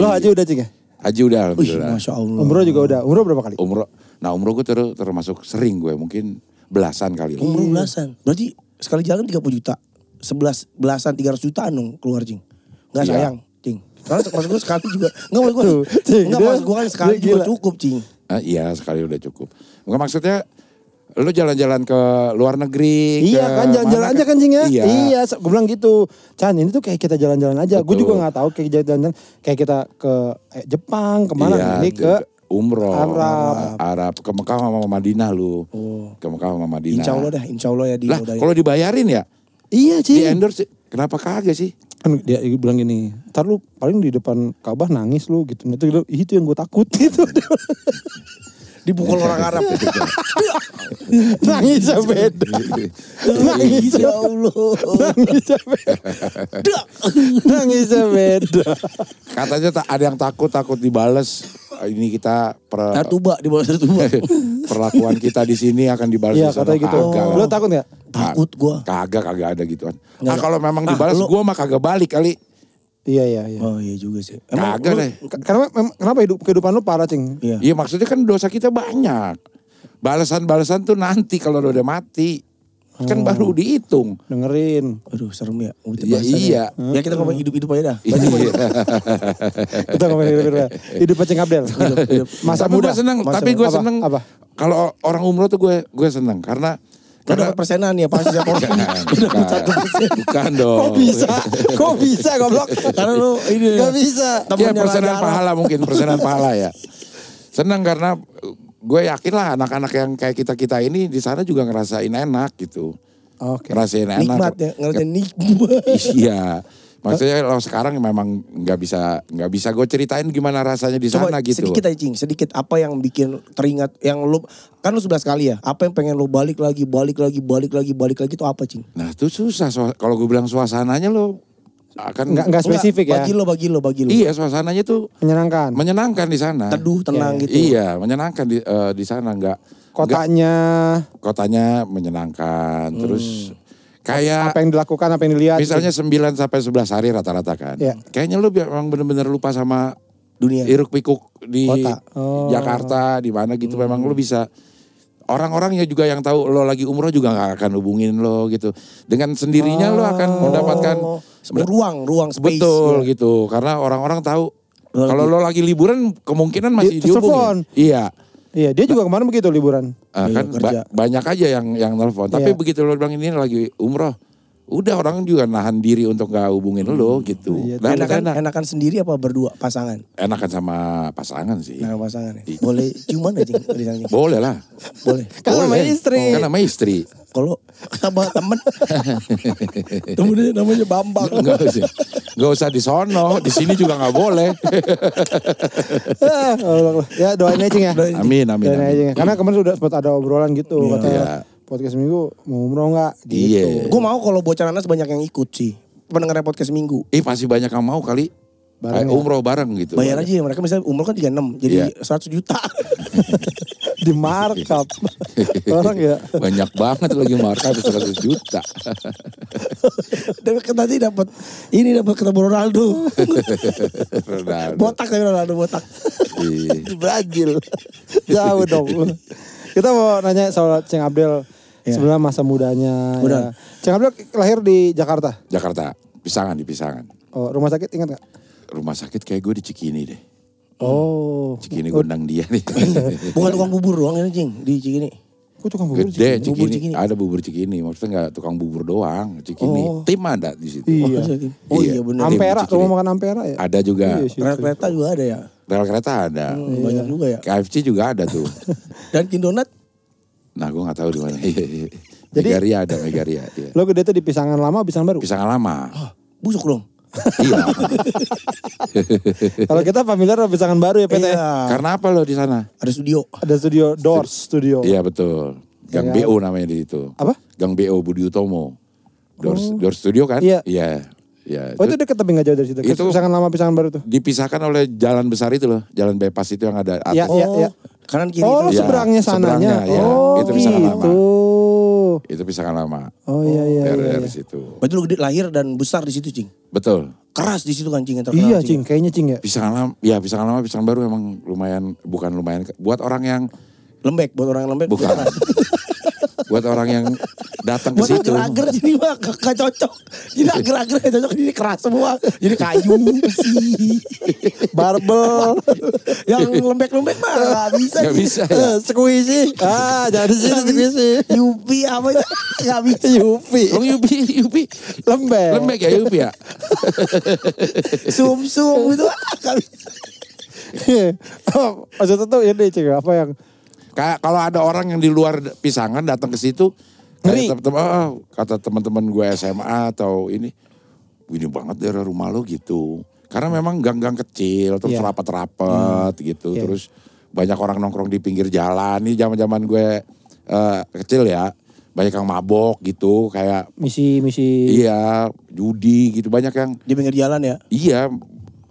Lo haji udah Cing ya? Haji udah alhamdulillah. Masya Allah. Umroh juga udah, umroh berapa kali? Umroh, nah umroh gue ter- termasuk sering gue, mungkin belasan kali. Umroh hmm. belasan, berarti sekali jalan tiga puluh juta. Sebelas belasan tiga ratus jutaan dong keluar Cing, nggak ya. Sayang Cing. Karena maksud gue sekali juga, nggak maksud gue, nggak maksud gue kan sekali juga cukup Cing. Ah, iya sekali udah cukup. Nggak maksudnya lo jalan-jalan ke luar negeri. Iya kan jalan-jalan aja kan Cing ya. Iya, iya gue bilang gitu. Can ini tuh kayak kita jalan-jalan aja. Gue juga nggak tahu kayak jalan-jalan kayak kita ke Jepang kemana iya, ini ke Umroh, Arab. Arab, ke Mekah sama Madinah lu, oh. ke Mekah sama Madinah. Insya Allah dah, Insya Allah ya di. Lah kalau dibayarin ya. Iya Cing. Di endorse, kenapa kagak sih? Dia bilang gini, ntar lu paling di depan Ka'bah nangis lu gitu. Itu, itu yang gue takut gitu. Dipukul orang Arab. Nangisnya beda. Nangisnya beda. Nangisnya beda. Nangisnya beda. Katanya ada yang takut-takut dibales. Ini kita per... Nartuba, dibalas nartuba. Perlakuan kita di sini akan dibalas ya, di sana. Iya, gitu. Lo takut gak? Takut gue. Kagak, kagak ada gituan. Nah, ah, kalau memang dibalas ah, gue mah kagak balik kali. Iya, iya, iya. Oh iya juga sih. Emang kagak lu, deh. Karena kenapa hidup, kehidupan lo parah, Cing? Iya, ya, maksudnya kan dosa kita banyak. Balasan-balasan tuh nanti kalau lo udah mati. Oh. Kan baru dihitung. Dengerin. Aduh serem ya. Ya iya. Ya kita ngomongin hidup-hidup aja dah. Kita ngomongin hidup-hidup aja. Hidup Cing Abdel. Masa tapi muda. Gua seneng, Masa tapi gue seneng. Kalau orang umroh tuh gue gue seneng. Karena. Karena dapat persenan ya pasti siapa orang. Udah satu persen. Bukan dong. Kok bisa? Kok bisa goblok? Karena lu ini. Gak bisa. Ya persenan pahala mungkin. Persenan pahala ya. Seneng karena. Gue yakin lah anak-anak yang kayak kita-kita ini di sana juga ngerasain enak gitu. Oke. Ngerasain enak. Nikmat ya, ngerasain nikmat. Iya. Maksudnya kalau sekarang memang gak bisa gak bisa gue ceritain gimana rasanya di sana gitu. Sedikit aja Cing, sedikit apa yang bikin teringat, yang lu, kan lu sebelas kali ya, apa yang pengen lu balik lagi, balik lagi, balik lagi, balik lagi itu apa Cing? Nah itu susah, kalau gue bilang suasananya lo akan nggak nggak spesifik ya bagi lo bagi lo bagi lo iya suasananya tuh menyenangkan menyenangkan di sana teduh tenang yeah. Gitu iya menyenangkan di uh, di sana nggak kotanya enggak, kotanya menyenangkan hmm. Terus kayak apa yang dilakukan apa yang dilihat misalnya sembilan sampai sebelas hari rata-rata kan yeah. Kayaknya lo memang benar-benar lupa sama dunia iruk pikuk di oh. Jakarta di mana gitu hmm. Memang lo bisa orang-orangnya juga yang tahu lo lagi umroh juga gak akan hubungin lo gitu. Dengan sendirinya oh, lo akan mendapatkan... Ruang, ruang space. Betul ya. Gitu. Karena orang-orang tahu kalau lo lagi liburan kemungkinan masih di, dihubungin. Iya. Iya dia juga kemarin begitu liburan. Uh, kan ba- banyak aja yang yang nelfon. Tapi iya. Begitu lo bilang ini lagi umroh. Udah orang juga nahan diri untuk gak hubungin hmm. lo gitu. Iya, Dan enakan, enakan sendiri apa berdua pasangan? Enakan sama pasangan sih. Enakan pasangan ya. Boleh ciuman gak Cing? Boleh lah. Boleh. Karena sama istri. Karena sama istri. Kalau sama temen. Temennya namanya Bambang. Enggak usah. Enggak usah di sono. Di sini juga gak boleh. Ya doain aja Cing ya. Amin, amin. Doain aja Cing. Karena kemarin sudah sempat ada obrolan gitu. Iya. Katanya. Iya. Podcast Minggu mau umroh gak? Gitu. Yeah. Gue mau kalau bocah anak sebanyak yang ikut sih. Pendengar Podcast Minggu. Eh pasti banyak yang mau kali. Bareng umroh ya. Bareng gitu. Bayar aja ya mereka misalnya umroh kan tiga puluh enam. Jadi yeah. seratus juta. Di markup. Orang ya. Banyak banget lagi markup seratus juta. Tadi dapat ini dapat ketemu Ronaldo. Ronaldo. Botak tapi Ronaldo botak. Di Brazil. Jauh dong. Kita mau nanya soal Cing Abdel. ya. Sebenarnya masa mudanya. Mudah. Ya. Cing Abdel lahir di Jakarta. Jakarta, Pisangan di Pisangan. Oh, rumah sakit ingat nggak? Rumah sakit kayak gue di Cikini deh. Oh. Cikini gondang dia nih. Bukan tukang bubur doang ini Cing di Cikini. Kok tukang bubur Gede, Cikini? Cikini. Bubur Cikini. Ada bubur Cikini, maksudnya gak tukang bubur doang. Cikini, oh. Tim ada di situ. Iya. Oh iya benar. Ampera, rumah makan Ampera ya? Ada juga. Iya, rel kereta juga ada ya? Rel kereta ada. Hmm, banyak iya. juga ya? K F C juga ada tuh. Dan Kindonat? Nah gue gak tahu di mana. Megaria ada, Megaria. Iya. Lo gede tuh di Pisangan Lama, Pisangan Baru? Pisangan Lama. Oh, busuk dong. Iya. Kalau kita familiar sama Pisangan Baru ya P T. Iya. Karena apa lo di sana? Ada studio. Ada studio Doors Studio. Iya betul. Gang ya, B O namanya di situ. Apa? Gang B O Budi Utomo. Doors oh. Doors Studio kan? Iya. Iya. Ya, oh itu dekat tapi gak jauh dari situ. Itu Pisangan Lama, Pisangan Baru tuh. Dipisahkan oleh jalan besar itu loh, jalan bypass itu yang ada atas. Iya, iya, iya. Kanan kiri oh, itu. Oh, seberangnya sananya. Seberangnya, ya. Oh, itu Pisangan gitu. Lama. Itu Pisangan Lama. Oh iya iya. Daerah iya. situ. Berarti lu gede lahir dan besar di situ, Cing. Betul. Keras di situ kan Cing yang terkenal. Iya, Cing, kayaknya Cing ya. Pisangan Lama, ya Pisangan Lama, Pisangan Baru memang lumayan bukan lumayan buat orang yang lembek, buat orang yang lembek. Bukan. Buat orang yang datang ke situ. Buat ager-ager jadi mah gak cocok. Jadi ager-ager gak cocok, jadi keras semua. Jadi kayu, besi, barbel. Yang lembek-lembek mah gak bisa. Gak bisa ya. Squishy. Ah jadi sih squishy. Yupi apa itu. Gak bisa. Yupi. Long Yupi, Yupi. Lembek. Lembek ya Yupi ya. Sum-sum gitu. Gak bisa. Oh, maksudnya tuh ini Cing apa yang. Kalau ada orang yang di luar Pisangan datang ke situ, oh, kata teman-teman gue S M A atau ini, gini banget daerah rumah lo gitu. Karena memang gang-gang kecil, terus yeah. rapat-rapat hmm. gitu, yeah. terus banyak orang nongkrong di pinggir jalan. Ini zaman-zaman gue uh, kecil ya, banyak yang mabok gitu, kayak misi-misi, iya, judi gitu, banyak yang di pinggir jalan ya. Iya.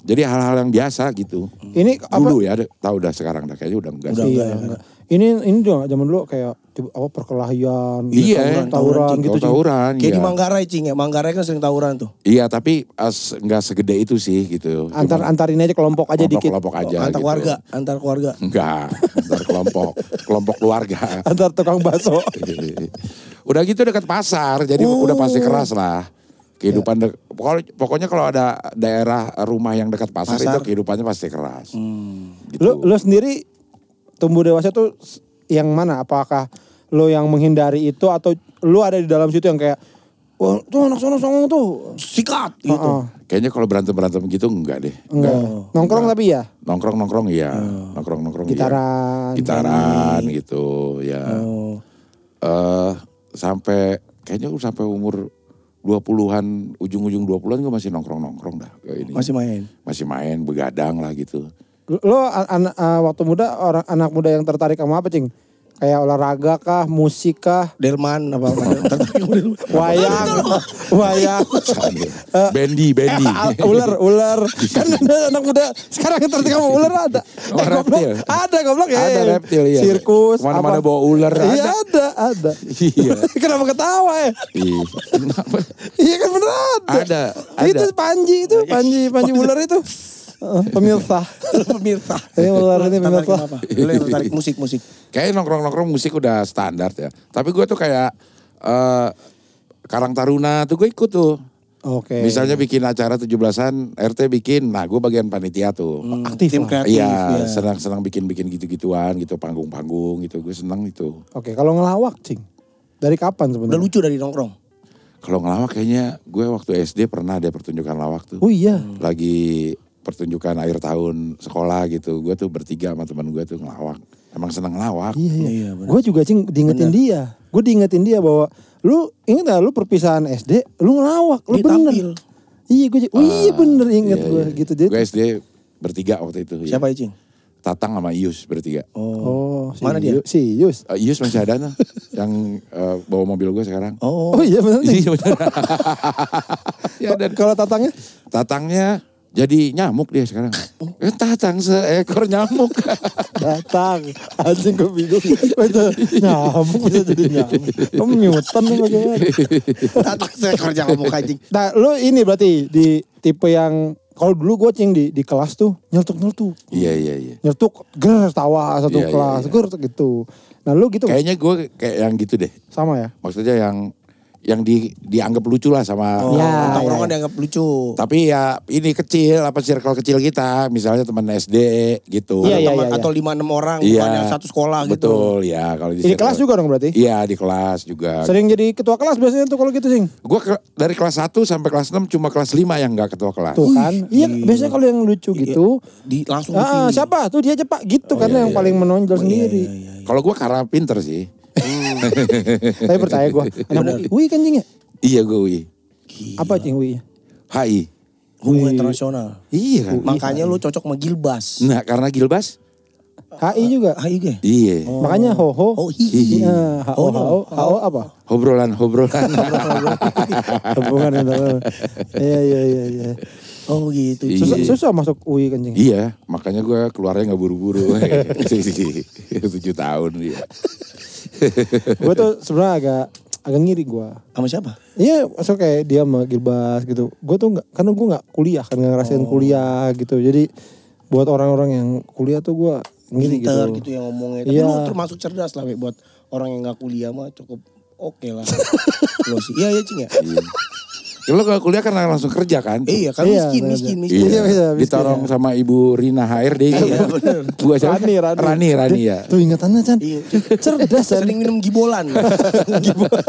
Jadi hal-hal yang biasa gitu. Ini dulu apa? Ya, tahu udah sekarang dah kayaknya udah enggak. Udah, sih. Enggak, enggak. Ini ini juga zaman dulu kayak apa perkelahian, iya, tawuran gitu. Tawuran. Kayak iya. di Manggarai Cing ya, Manggarai kan sering tawuran tuh. Iya, tapi as, enggak segede itu sih gitu. Antar antarin aja kelompok aja kelompok, dikit. Kelompok aja. Antar gitu. Keluarga, antar keluarga. Enggak, antar kelompok, kelompok keluarga. Antar tukang bakso. Udah gitu dekat pasar, jadi oh. udah pasti keras lah. Kehidupan ya. de- pokoknya kalau ada daerah rumah yang dekat pasar, pasar. Itu kehidupannya pasti keras. Hmm. Gitu. Lo, lo sendiri tumbuh dewasa tuh yang mana? Apakah lo yang menghindari itu atau lo ada di dalam situ yang kayak wah tuh anak sono songong tuh sikat gitu. Uh-uh. Kayaknya kalau berantem-berantem gitu enggak deh. Enggak. enggak. Nongkrong enggak. Tapi ya? Nongkrong-nongkrong iya. Oh. Nongkrong-nongkrong Gitaran, iya. Gitaran. Gitaran gitu ya. Oh. Uh, sampai kayaknya sampai umur dua puluhan, ujung-ujung dua puluhan gue masih nongkrong-nongkrong dah. Ini. Masih main? Masih main, begadang lah gitu. Lo an- an- waktu muda, orang anak muda yang tertarik sama apa Cing? Kayak olahraga kah, musik kah? Delman apa? Tertarik sama Delman. Wayang, wayang. Bendi, bendi. Ular, ular. Kan ada anak muda sekarang yang tertarik sama ular ada. Oh, eh, reptil. Ada goblok ya. Ada reptil iya. Sirkus. Mana-mana bawa ular ada. Iya ada, ada. Iya. Kenapa ketawa ya? Iya. Kenapa? Iya kan bener ada. Ada, ada. Itu Panji itu, Panji, Panji ular itu. Pemirsa, pemirsa. Ini ular ini pemirsa. Boleh tertarik musik-musik. Kayak nongkrong-nongkrong musik udah standar ya. Tapi gue tuh kayak uh, Karang Taruna tuh gue ikut tuh. Oke. Okay. Misalnya bikin acara tujuh belasan R T bikin, nah gue bagian panitia tuh. Hmm. Aktif tim kreatif. Iya, ya. Senang-senang bikin-bikin gitu-gituan gitu, panggung-panggung gitu. Gue senang itu. Oke, okay, kalau ngelawak Cing, dari kapan sebenarnya? Udah lucu dari nongkrong. Kalau ngelawak kayaknya gue waktu S D pernah ada pertunjukan lawak tuh. Oh iya. Lagi pertunjukan akhir tahun sekolah gitu. Gue tuh bertiga sama teman gue tuh ngelawak. Emang seneng ngelawak. Iya, iya. iya gue juga Cing diingetin bener. Dia. Gue diingetin dia bahwa lu inget gak lu perpisahan S D lu ngelawak. Lu dia bener. Tampil. Iya gue uh, iya bener inget iya, gue iya. gitu. Gue S D bertiga waktu itu. Siapa ya Cing? Tatang sama Ius bertiga. Oh, oh si mana dia? Si Ius. Uh, Ius masih ada nah, yang uh, bawa mobil gue sekarang. Oh, oh iya bener. Iya bener. Ya, dan kalau Tatangnya? Tatangnya jadi nyamuk dia sekarang. Eh, Tatang seekor nyamuk. Datang. Anjing gue bingung. Nyamuk bisa jadi nyamuk. Kamu nyutan bagaimana. Tatang seekor nyamuk anjing. Nah lu ini berarti di tipe yang. Kalau dulu gue Cing di, di kelas tuh nyeletuk-nyeletuk. Iya, iya, iya. Nyeletuk, ger, tawa satu iya, kelas, iya, iya. ger gitu. Nah lu gitu? Kayaknya gue kayak yang gitu deh. Sama ya? Maksudnya yang yang di dianggap lucu lah sama oh, ya, tongkrongan ya, ya. Dianggap lucu. Tapi ya ini kecil, apa circle kecil kita, misalnya teman S D gitu. Ya, ya, teman, ya, ya. Atau lima enam orang, ya, bukan yang satu sekolah gitu. Betul, ya kalau di, di circle, kelas juga dong berarti? Iya, di kelas juga. Sering jadi ketua kelas biasanya tuh kalau gitu, Sing. Gue ke, dari kelas satu sampai kelas enam cuma kelas lima yang enggak ketua kelas. Tuh kan. Ih, iya, iya, biasanya kalau yang lucu iya, gitu di langsung ah, siapa? Tuh dia aja Pak gitu oh, karena iya, yang iya, paling iya, menonjol oh, sendiri. Iya, iya, iya. Kalau gue karena pinter sih. Tapi percaya gue. Anak U I kan Cing ya? Iya gue U I. Gila. Apa Cing U I? H I. Hubungan Internasional. Iya kan. Makanya lu cocok sama Gilbas. Nah karena Gilbas. H I juga. H I juga. Iya. Oh. Makanya ho-ho. Oh hi. Ho-ho. Ho-ho apa? Hobrolan, hobrolan. Hubungan internasional. Iya, iya, iya. Oh gitu. Susah, susah masuk U I kan Cing? Iya. Makanya gue keluarnya gak buru-buru. tujuh tahun dia. Gue tuh sebenarnya agak agak ngiri gue. Sama siapa? Iya, so kayak dia sama Gilbas gitu. Gue tuh nggak, karena gue nggak kuliah kan, nggak ngerasain oh. kuliah gitu. Jadi buat orang-orang yang kuliah tuh gue ngiri gitu. Pinter gitu yang ngomongnya. Tapi ya. Lu termasuk cerdas lah, buat orang yang nggak kuliah mah cukup oke okay lah. Lo sih, iya ya Cing ya. Ya lo kalau kuliah karena langsung kerja kan? Iya kan miskin, iya, miskin, miskin. miskin. Iya, iya, miskin. Ditorong sama Ibu Rina H R D. Iya bener. Gua Rani, Rani. Rani, Rani ya. Tuh ingatannya Chan. Iya. Cerdas Chan. Sering minum gibolan. Gibolan.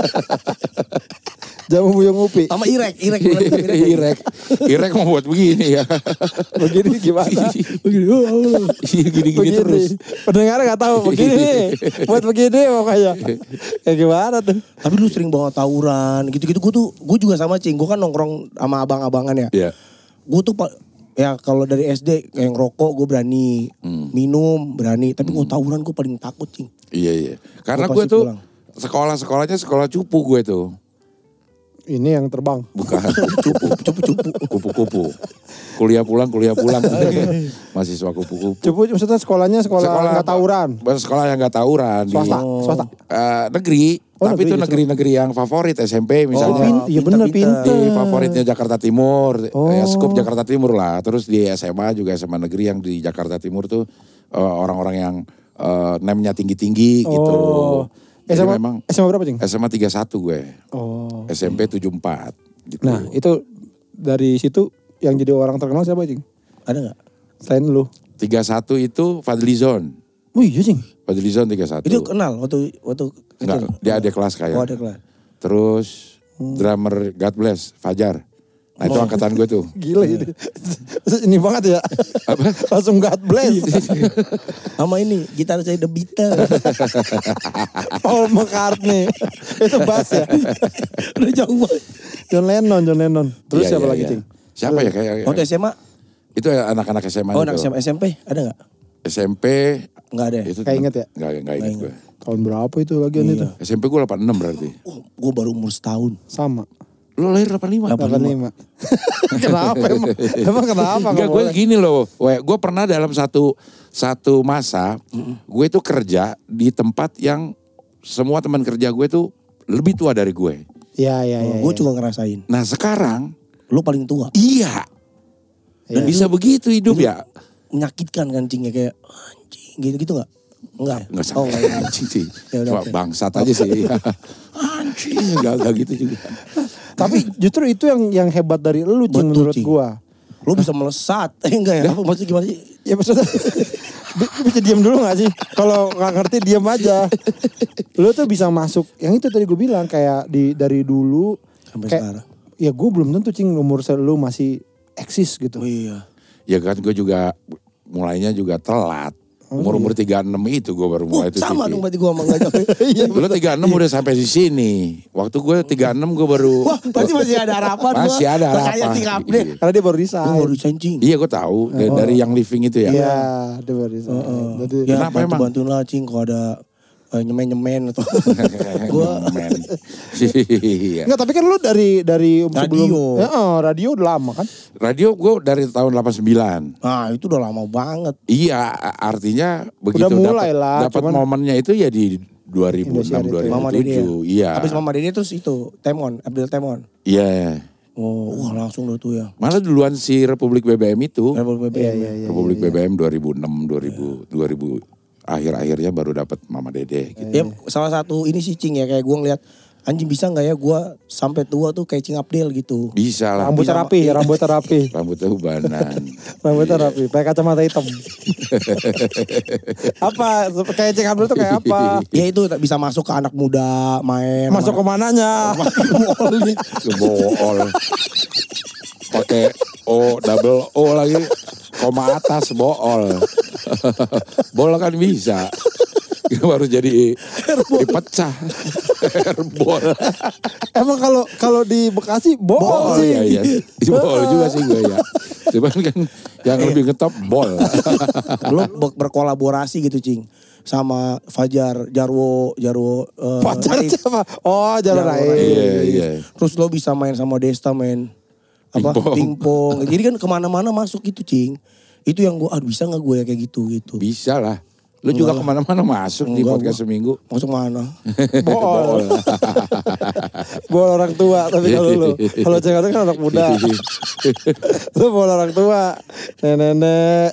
Jamu buyung upi. Sama irek, irek. Irek, irek, irek. Irek mau buat begini ya. Begini gimana? Begini. Oh. Gini-gini terus. Pendengar gak tahu begini. Buat begini pokoknya. Ya gimana tuh. Tapi lu sering bawa tawuran gitu-gitu. Gue tuh, gue juga sama Cing. Kan nongkrong sama abang-abangan ya. Yeah. Gue tuh ya kalau dari S D kayak ngerokok gue berani, hmm. minum berani, tapi gue tawuran gue paling takut Cing. Iya iya. Karena gue tuh pulang. Sekolah-sekolahnya sekolah cupu gue tuh. Ini yang terbang. Bukan. Cupu, cupu-cupu. Kupu-kupu. Kuliah pulang, kuliah pulang. Mahasiswa kupu-kupu. Cupu maksudnya sekolahnya sekolah, sekolah yang gak tawuran. Sekolah yang gak tawuran. Swasta. Di, swasta. Uh, negeri. Oh, tapi negeri, itu negeri-negeri yang favorit S M P misalnya. Oh, iya bener pinter. Di favoritnya Jakarta Timur, oh. ya skup Jakarta Timur lah. Terus di S M A juga S M A negeri yang di Jakarta Timur tuh uh, orang-orang yang uh, nemnya tinggi-tinggi oh. gitu. S M A, memang, S M A berapa Cing? S M A tiga puluh satu gue. Oh. S M P tujuh puluh empat gitu. Nah itu dari situ yang jadi orang terkenal siapa Cing? Ada gak? Selain lu. tiga puluh satu itu Fadli Zon. Wih iya Cing? Fadli Zon tiga puluh satu. Itu kenal waktu waktu enggak, dia ada kelas kayak. Oh, ada kelas. Terus hmm. drummer God Bless, Fajar. Nah oh. itu angkatan gue tuh. Gila gitu. Ini banget ya. Apa? Langsung God Bless. Sama ini, gitar saya The Beatles. Paul McCartney. Itu bass ya. Udah jauh banget. John Lennon, John Lennon. Terus ya, siapa ya, lagi Cing? Ya. Siapa ya kayak? Waktu S M A? Itu anak-anak S M A. Oh anak S M A. S M P ada gak? S M P. Enggak ada ya? Gak inget ya? Gak, gak inget gue. Tahun berapa itu lagian iya. itu? S M P gue delapan enam berarti. Oh, gue baru umur setahun. Sama. Lo lahir delapan lima? delapan lima. delapan lima. Kenapa emang? Emang kenapa? Enggak gue gini loh. Gue pernah dalam satu satu masa. Mm-hmm. Gue tuh kerja di tempat yang semua teman kerja gue tuh lebih tua dari gue. Iya, iya, iya. Gue ya. Juga ngerasain. Nah sekarang. Lo paling tua? Iya. Dan ya. Bisa itu, begitu hidup ya. Menyakitkan kan Cing ya kayak anjing gitu-gitu gak? Enggak. Enggak ya? Sampai oh, anjing sih. Cuma bangsat aja sih. Anjing. Enggak, enggak gitu juga. Tapi justru itu yang yang hebat dari lu Cing menurut Cing. Gua. Lu bisa melesat. Eh enggak ya? Apa maksudnya gimana sih? Ya maksudnya. Lu bisa diam dulu gak sih? Kalau gak ngerti diam aja. Lu tuh bisa masuk. Yang itu tadi gue bilang kayak di dari dulu. Sampai kayak, sekarang. Ya gue belum tentu Cing umur lu masih eksis gitu. Oh, iya. Ya kan gue juga mulainya juga telat. Oh, umur-umur iya. tiga puluh enam itu gue baru mulai uh, itu. Sama dong berarti gue sama enggak capek. Lu tiga puluh enam udah sampai di sini. Waktu gue tiga puluh enam gue baru. Wah berarti masih ada harapan. Masih ada harapan. Iya. Karena dia baru resign. Dia baru resign Cing. Iya gue tahu. Dari, oh. dari yang living itu ya. Iya dia baru resign. Uh, uh. Berarti, ya, kenapa bantu, emang? Bantuin lah Cing kalau ada uh, nyemen-nyemen atau. Gue. Nyemen. Enggak tapi kan lu dari dari radio. Sebelum. Ya, uh, radio udah lama kan. Radio gue dari tahun delapan sembilan. Ah itu udah lama banget. Iya artinya begitu dapat momennya itu ya di dua ribu enam dua ribu tujuh. Iya. Habis Mamah Dedeh terus itu Temon, Abdel Temon. Iya. Yeah. Oh wah langsung loh tuh ya. Malah duluan si Republik B B M itu. Republik B B M. Iya, iya, iya, Republik iya, iya. B B M dua ribu enam dua ribu, iya. dua ribu akhir-akhirnya baru dapat Mamah Dedeh gitu. Ya, salah satu ini sih Cing ya, kayak gue ngeliat anjing bisa gak ya gue sampai tua tuh kayak Cing Abdel gitu. Bisa lah. Rambutnya rapi, rambutnya rapi. Rambutnya ubanan. Rambutnya yeah. rapi, pakai kacamata hitam. Apa, kayak Cing Abdel tuh kayak apa? Ya itu bisa masuk ke anak muda, main. Masuk ke mananya? Ke bool. Pakai O, double O lagi. Koma atas bool. Bool kan bisa. Baru jadi Herbol. Dipecah. Herbol. Emang kalau kalau di Bekasi bol, bol sih. Iya, iya. Bol juga sih gue ya. Cuman kan yang lebih ngetop bol. Lu berkolaborasi gitu Cing. Sama Fajar, Jarwo, Jarwo. Uh, Fajar Raif. Siapa? Oh Jarwo Raif. Iya, iya. Terus lo bisa main sama Desta main. Apa? Pingpong. Jadi kan kemana-mana masuk gitu Cing. Itu yang gue, aduh bisa gak gue ya kayak gitu gitu. Bisa lah. Lu juga kemana-mana masuk enggak, di podcast gua. Seminggu. Masuk mana? Bool. Bool orang tua. Tapi kalau lu. Kalau Cing Abdel kan anak muda. Lu bool orang tua. Nenek-nenek.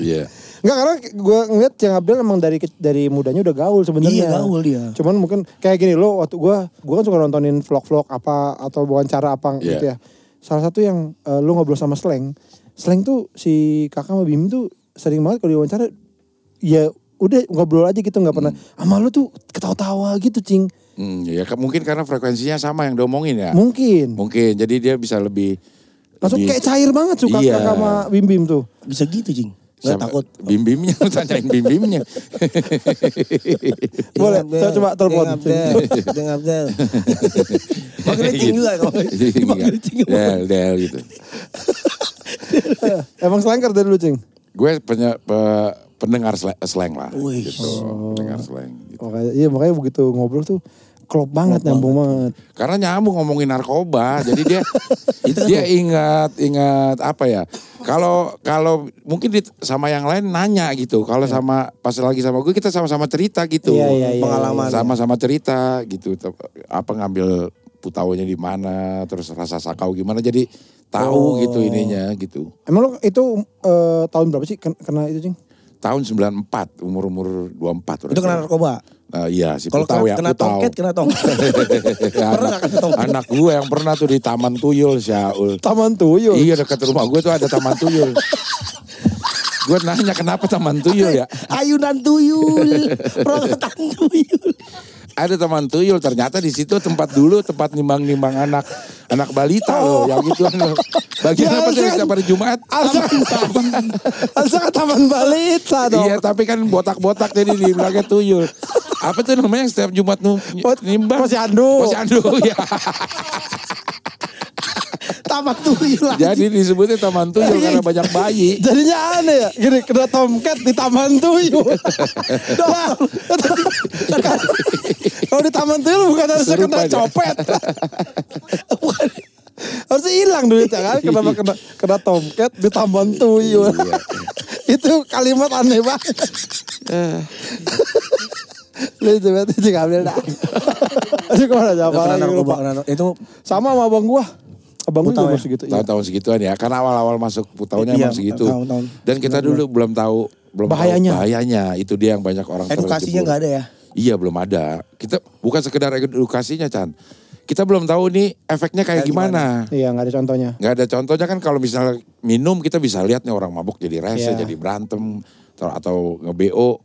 Iya. Enggak karena gue ngeliat Cing Abdel emang dari dari mudanya udah gaul sebenarnya. Iya gaul dia. Cuman mungkin kayak gini lu. Waktu gue. Gue kan suka nontonin vlog-vlog apa. Atau wawancara apa yeah. gitu ya. Salah satu yang uh, lu ngobrol sama Sleng. Sleng tuh si kakak sama Bim tuh. Sering banget kalau diwawancara. Ya udah ngobrol aja gitu, gak pernah. Hmm. Sama lu tuh ketawa-tawa gitu Cing. Hmm, ya mungkin karena frekuensinya sama yang diomongin ya. Mungkin. Mungkin, jadi dia bisa lebih. Langsung lebih, kayak cair banget suka iya. kakak sama Bim-Bim tuh. Bisa gitu Cing. Gak sama, takut. Bim-Bimnya, tanyain Bim-Bimnya. Boleh, saya coba telepon. Cing Abdel. Makanya Cing juga kalau. Makanya Cing juga. Del, del gitu. Emang selangkar dari lu Cing? Gue punya... Pendengar slang lah, Uish. gitu. Oh. Pendengar slang. Gitu. Makanya, iya makanya begitu ngobrol tuh klop banget, nyambung banget. Karena nyambung ngomongin narkoba, jadi dia dia ingat-ingat apa ya? Kalau kalau mungkin di, sama yang lain nanya gitu. Kalau ya. sama pas lagi sama gue kita sama-sama cerita gitu, ya, ya, ya, pengalaman. Sama-sama cerita gitu. Apa ngambil putaunya di mana, terus rasa sakau gimana? Jadi tahu oh. gitu ininya gitu. Emang lo itu uh, tahun berapa sih kena itu Cing? Tahun sembilan puluh empat, umur-umur dua puluh empat. Itu kena narkoba? Uh, iya, si Kalau kena, ya, kena tongket, kena tongket. Pernah gak kena tongket? Anak gue yang pernah tuh di Taman Tuyul, Syaul. Taman Tuyul? Iya, dekat rumah gue tuh ada Taman Tuyul. Gue nanya kenapa Taman Tuyul ya? Ayunan Tuyul, perokotan Tuyul. Ada Taman Tuyul, ternyata di situ tempat dulu, tempat nimbang-nimbang anak. Anak balita oh. loh, yang gitu loh. Bagian ya, apa sih setiap hari Jumat? Asal ke taman balita dong. Iya tapi kan botak-botak jadi dibilangnya tuyul. Apa tuh namanya setiap Jumat nimbang? Posyandu. Posyandu ya. Taman tuyul aja. Jadi disebutnya taman tuyul karena banyak bayi. Jadinya aneh ya. Gini kena tomcat di taman tuyul. Doang. Kalau di taman tuyul bukan harusnya kena copet. Bukan. Harusnya hilang duitnya kan. Kenapa kena, kena tomcat di taman tuyul. Itu kalimat aneh banget. Lihat coba tuh Cing Abdel dah. Itu kemana jawabannya. Itu sama sama abang gua. Abang Putau juga ya? Segitu, tahun-tahun iya. segituan ya, karena awal-awal masuk Putaunya iya, emang segitu. Tahun-tahun. Dan kita benar, dulu benar. belum tahu belum bahayanya. Tahu bahayanya, itu dia yang banyak orang terjebur. Edukasinya nggak ada ya? Iya belum ada. Kita bukan sekedar edukasinya Chan, kita belum tahu nih efeknya kayak, kayak gimana. gimana. Iya nggak ada contohnya. Nggak ada contohnya kan kalau misalnya minum kita bisa lihat nih orang mabuk jadi rese, yeah. jadi berantem atau, atau nge-B O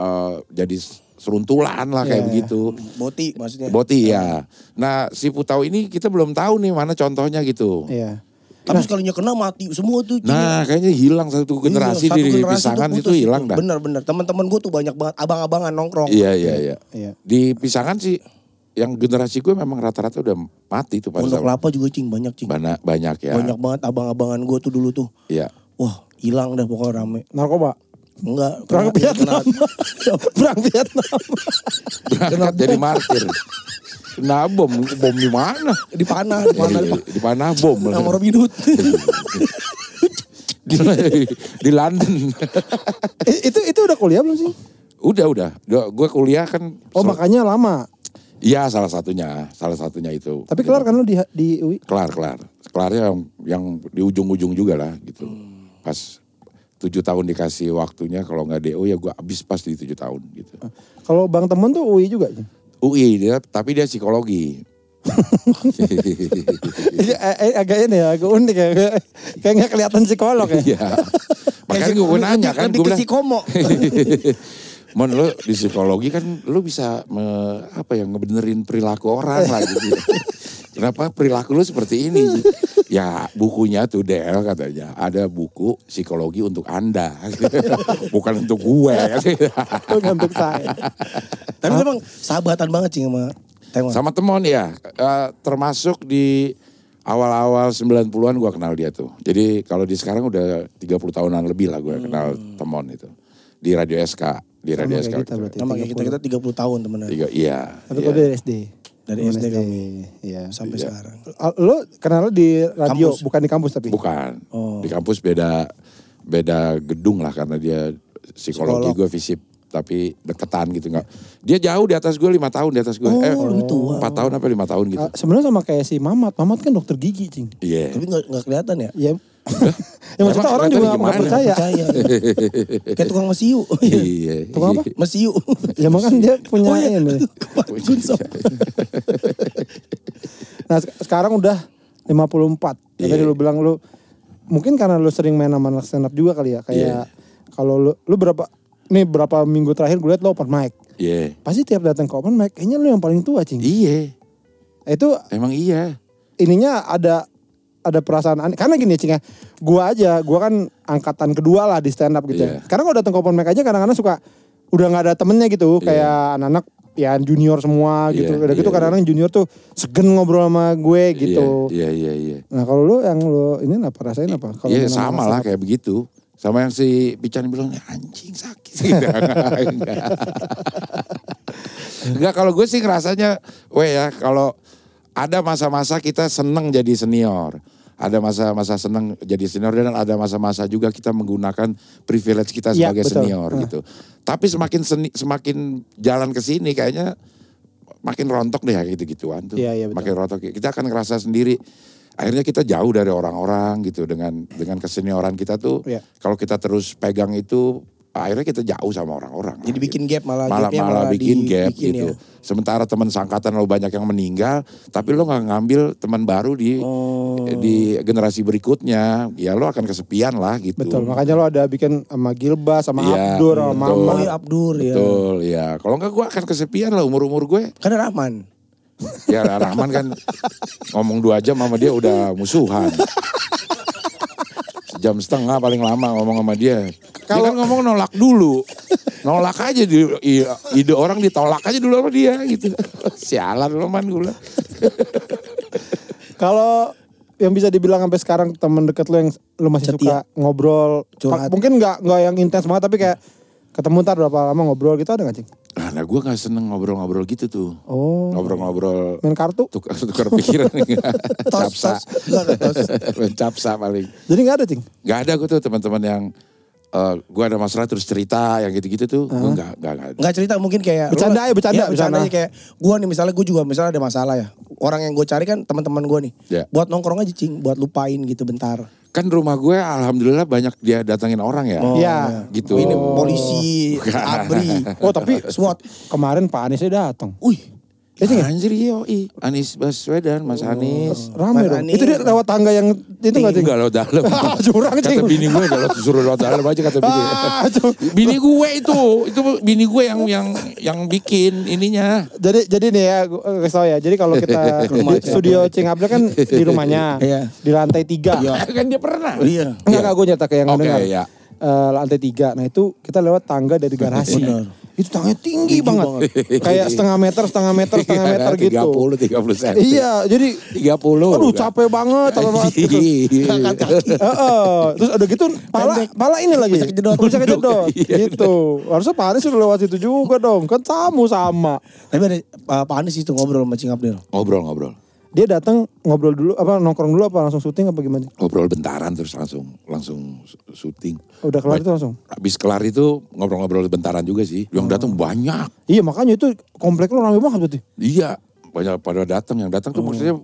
uh, jadi seruntulan lah kayak yeah. begitu. Boti maksudnya. Boti ya. Nah si Putau ini kita belum tahu nih mana contohnya gitu. Iya. Tapi nah, sekalinya kena mati semua tuh. Cing. Nah kayaknya hilang satu generasi, iya, satu generasi di Pisangan itu, itu hilang dah. Bener-bener teman-teman gue tuh banyak banget abang-abangan nongkrong. Iya iya iya. iya. Di Pisangan sih yang generasi gue memang rata-rata udah mati tuh. Pondok Kelapa juga Cing banyak Cing. Banyak, banyak ya. Banyak banget abang-abangan gue tuh dulu tuh. Iya. Wah hilang dah pokoknya rame. Narkoba? Enggak, perang Vietnam. Perang Vietnam. Berangkat jadi martir. Kena bom, bom di mana? Di panah, di panah, di panah bom. Nomor minut. di, di London. itu itu udah kuliah belum sih? Udah, udah. Gue kuliah kan. Oh, sel- makanya lama. Iya, salah satunya, salah satunya itu. Tapi kelar kan lu di di U I? Kelar, kelar. Kelarnya yang, yang di ujung-ujung juga lah gitu. Hmm. Pas tujuh tahun dikasih waktunya, kalau nggak D O ya gue habis pas di tujuh tahun gitu. Kalau Bang Temon tuh U I juga? U I, dia, tapi dia psikologi. Agak ini ya, agak unik ya, kayak nggak kelihatan psikolog ya. Makanya gue nanya kan, gue bilang psikomo. Mon, lo di psikologi kan lo bisa me, apa ya, ngebenerin perilaku orang lah gitu. Kenapa perilaku lo seperti ini? Ya bukunya tuh Del katanya, ada buku psikologi untuk Anda. Bukan untuk gue. Bukan untuk saya. Tapi memang sahabatan banget sih sama Temon. Sama Temon ya, uh, termasuk di awal-awal sembilan puluhan gue kenal dia tuh. Jadi kalau di sekarang udah tiga puluh tahunan lebih lah gue kenal hmm. Temon itu. Di Radio S K. Di radio S K. Nama kayak kita, kita tiga puluh tahun temennya. Tiga, iya. Tapi iya. Kau dari S D? Dari S D kami. Iya. Sampai iya. Sekarang. Lo kenal lo di radio, kampus. Bukan di kampus tapi? Bukan. Oh. Di kampus beda beda gedung lah karena dia psikologi, gue fisip. Tapi deketan gitu gak. Dia jauh di atas gue lima tahun di atas gue. Oh, eh, lebih tua. empat tahun apa lima tahun gitu. Uh, Sebenarnya sama kayak si Mamat. Mamat kan dokter gigi, Cing. Iya. Yeah. Tapi gak, gak kelihatan ya? Iya. Ya maksudnya orang juga gak percaya. Kayak tukang mesiu. Iya. Tukang apa? Mesiu. Ya makanya dia punya. Oh iya. Nah sekarang udah lima puluh empat. Jadi lu bilang lu. Mungkin karena lu sering main sama stand up juga kali ya. Kayak kalau lu. Lu berapa. Nih berapa minggu terakhir gue liat lo open mic. Iya. Yeah. Pasti tiap datang ke open mic, kayaknya lo yang paling tua, Cing. Iya. Yeah. Itu. Emang iya. Ininya ada ada perasaan aneh. Karena gini, Cing ya. Gue aja, gue kan angkatan kedua lah di stand up gitu yeah. ya. Karena kalau datang ke open mic aja kadang-kadang suka udah gak ada temennya gitu. Yeah. Kayak anak-anak ya junior semua gitu. Yeah, udah yeah, gitu kadang-kadang yeah. junior tuh segen ngobrol sama gue gitu. Iya, yeah, iya, yeah, iya. Yeah. Nah kalau lo yang lo ini apa rasain apa? Iya yeah, sama lah kayak begitu. Sama yang si Pican bilang, anjing sakit sih. Enggak, enggak kalau gue sih ngerasanya, weh ya kalau ada masa-masa kita seneng jadi senior. Ada masa-masa seneng jadi senior dan ada masa-masa juga kita menggunakan privilege kita sebagai ya, senior nah. gitu. Tapi semakin seni, semakin jalan ke sini kayaknya makin rontok deh gitu-gituan tuh. Ya, ya, makin rontok, kita akan ngerasa sendiri. Akhirnya kita jauh dari orang-orang gitu dengan dengan kesenioran kita tuh yeah. kalau kita terus pegang itu akhirnya kita jauh sama orang-orang. Jadi lah, bikin gitu. Gap malah malah, gapnya malah bikin di, gap bikin gitu. Ya. Sementara teman seangkatan lo banyak yang meninggal, tapi lo nggak ngambil teman baru di oh. di generasi berikutnya, ya lo akan kesepian lah gitu. Betul. Makanya lo ada bikin sama Gilbas, sama ya, Abdur, sama Mamah. Oh, Abdur ya. Betul ya. Kalau enggak gue akan kesepian lah umur-umur gue. Karena Rahman. Ya Rahman kan ngomong dua jam sama dia udah musuhan. Jam setengah paling lama ngomong sama dia. Kalau dia kan ngomong nolak dulu. Nolak aja, di, ide orang ditolak aja dulu sama dia gitu. Sialan lo man gue. Kalau yang bisa dibilang sampai sekarang teman dekat lo yang lo masih Cetia. Suka ngobrol. Curhat. Mungkin gak, gak yang intens banget tapi kayak ketemu ntar berapa lama ngobrol gitu ada gak Cing? Nah, nah gue gak seneng ngobrol-ngobrol gitu tuh. Oh. Ngobrol-ngobrol. Main kartu? Tukar, tukar pikiran. Tos, capsa. Tos. Main capsa paling. Jadi gak ada Cing? Gak ada gue tuh teman-teman yang... Uh, gue ada masalah terus cerita yang gitu-gitu tuh. Uh-huh. Gak, gak, gak. Gak cerita mungkin kayak... Bercanda ya, bercanda. Ya, bercanda aja kayak... Gue nih misalnya, gue juga misalnya ada masalah ya. Orang yang gue cari kan teman-teman gue nih. Yeah. Buat nongkrong aja Cing. Buat lupain gitu bentar. Kan rumah gue alhamdulillah banyak dia datangin orang ya. Oh, ya. Gitu. Ini polisi, abri. Oh tapi SWAT. Kemarin Pak Aniesnya datang. Wih. Anjir yoi. Anies Baswedan, Mas oh. Anies. Rame Mas dong. Anies. Itu dia lewat tangga yang itu gak Cing? Enggak lewat dalam. Curang Cing. Kata bini gue gak lewat, suruh lewat dalam aja kata bini. Bini gue itu. Itu bini gue yang yang yang bikin ininya. Jadi jadi nih ya, gue kasih tau ya. Jadi kalau kita studio Cing Abdel kan di rumahnya. Di lantai tiga. Kan dia pernah. Iya. Enggak gue nyata kayak yang okay, dengar. Iya. Uh, lantai tiga, nah itu kita lewat tangga dari garasi. Bener. Itu tangganya tinggi, tinggi banget. banget. Kayak setengah meter, setengah meter, setengah meter gitu. tiga puluh, tiga puluh senti. Iya, jadi. tiga puluh. Aduh capek banget. Heeh. Terus udah gitu, pala, pala ini lagi. Bisa kejedot. Bisa kejedot. Gitu. Harusnya Pak Anies udah lewat situ juga dong. Kan tamu sama. Tapi ada uh, Pak Anies itu ngobrol sama Cing Abdel. Ngobrol, ngobrol. Dia datang ngobrol dulu apa nongkrong dulu apa langsung syuting apa gimana? Ngobrol bentaran terus langsung langsung syuting. Udah kelar itu langsung? Habis kelar itu ngobrol-ngobrol bentaran juga sih. Yang oh. datang banyak. Iya makanya itu komplek lu ramai banget berarti. Iya, banyak pada datang yang datang tuh oh. maksudnya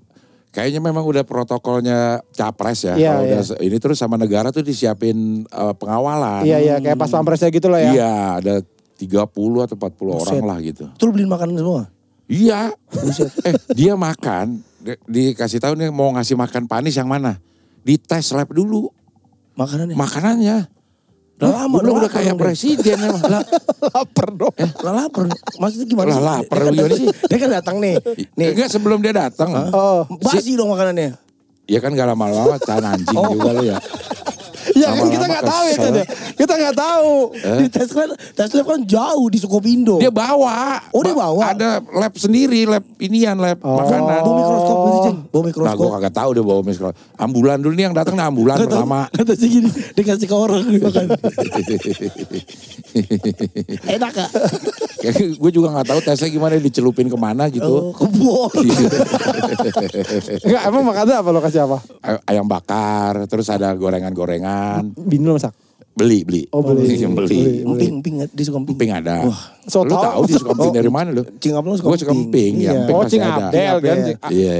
Kayaknya memang udah protokolnya capres ya. Iya, iya. Udah, ini terus sama negara tuh disiapin uh, pengawalan. Iya, iya. Kayak pas pampresnya gitu lah ya. Iya, ada tiga puluh atau empat puluh Buset. Orang lah gitu. Itu lu beliin makanan semua? Iya. eh, dia makan. Di, dikasih tahu nih mau ngasih makan panis yang mana. Di tes lab dulu. Makanannya? Makanannya. Lah lama udah, udah kayak presiden emang. Lah lapar dong. Eh, lah lapar. Maksudnya gimana sih? Lah lapar Yoni sih. Dia kan datang nih. nih. Enggak sebelum dia datang. Oh, basi si, dong makanannya. Ya kan gak lama-lama tahan anjing oh. juga lo ya. Ya lama-lama kan kita gak tahu ya kan. Kita gak tahu. Eh? Di tes lab, tes lab kan jauh di Sukopindo. Dia bawa. Oh dia bawa. Ada lab sendiri, lab inian, lab oh. makanan. Bawa mikroskop gitu Cing. Bawa mikroskop. Nah gue kagak tahu dia bawa mikroskop. Ambulan dulu nih yang datang nah ambulan gak pertama. Kata sih gini, dikasih ke orang makan. Enak gak? Gue juga gak tahu tesnya gimana, dicelupin kemana gitu. Oh, kebun. Enggak emang makannya apa lo kasih apa? Ayam bakar, terus ada gorengan-gorengan. Bini lo masak? Beli, beli. Oh beli. Beli. beli. Emping, emping di Sukamping. Emping ada. Wah, so lu tahu di Sukamping oh, dari mana lu? Cing Abdel Sukamping. Gue Sukamping, iya. Emping oh, pasti Cing Abdel, ada. Kan? Iya,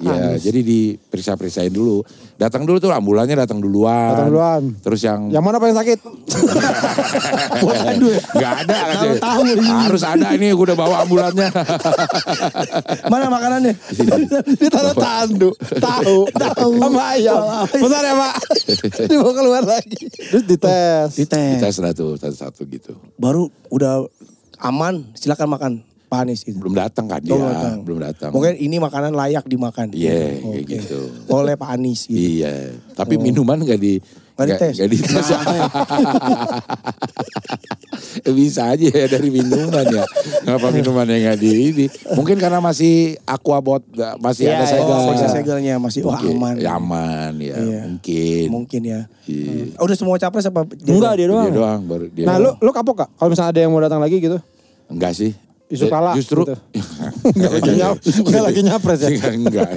iya. Jadi diperiksa-periksain dulu. Datang dulu tuh ambulannya datang duluan. Datang duluan. Terus yang... Yang mana paling sakit? Bukan dulu. Gak ada. Kalau tahu. Harus ada ini, gue udah bawa ambulannya. Mana makanannya? Di tanah tandu. Tahu. Tahu. Sama ayam. Bentar ya Pak. Dibawa keluar lagi. Terus di Dites. Dites. Dites lah tuh satu-satu gitu. Baru udah aman silakan makan Pak Anies gitu. Belum datang kan dia. Datang. Belum datang. Mungkin ini makanan layak dimakan. Iya yeah, oh, kayak okay. gitu. Oleh Pak Anies gitu. Iya. Yeah. Tapi oh. minuman gak di... Gak dites. Gak dites. Bisa aja ya dari minuman ya. Kenapa minumannya gak di ini. Mungkin karena masih aquabot, masih yeah, ada segel. Oh, masih segelnya, masih wah oh, aman. Ya, aman ya, yeah. mungkin. Mungkin ya. Yeah. Oh, udah semua capres apa? Dia enggak, dia doang. Dia doang, baru dia nah doang. Lu, lu kapok gak? Kalau misalnya ada yang mau datang lagi gitu? Enggak sih. Isu kalah justru gitu. Enggak lagi nyap, enggak lagi nyapres ya? Enggak.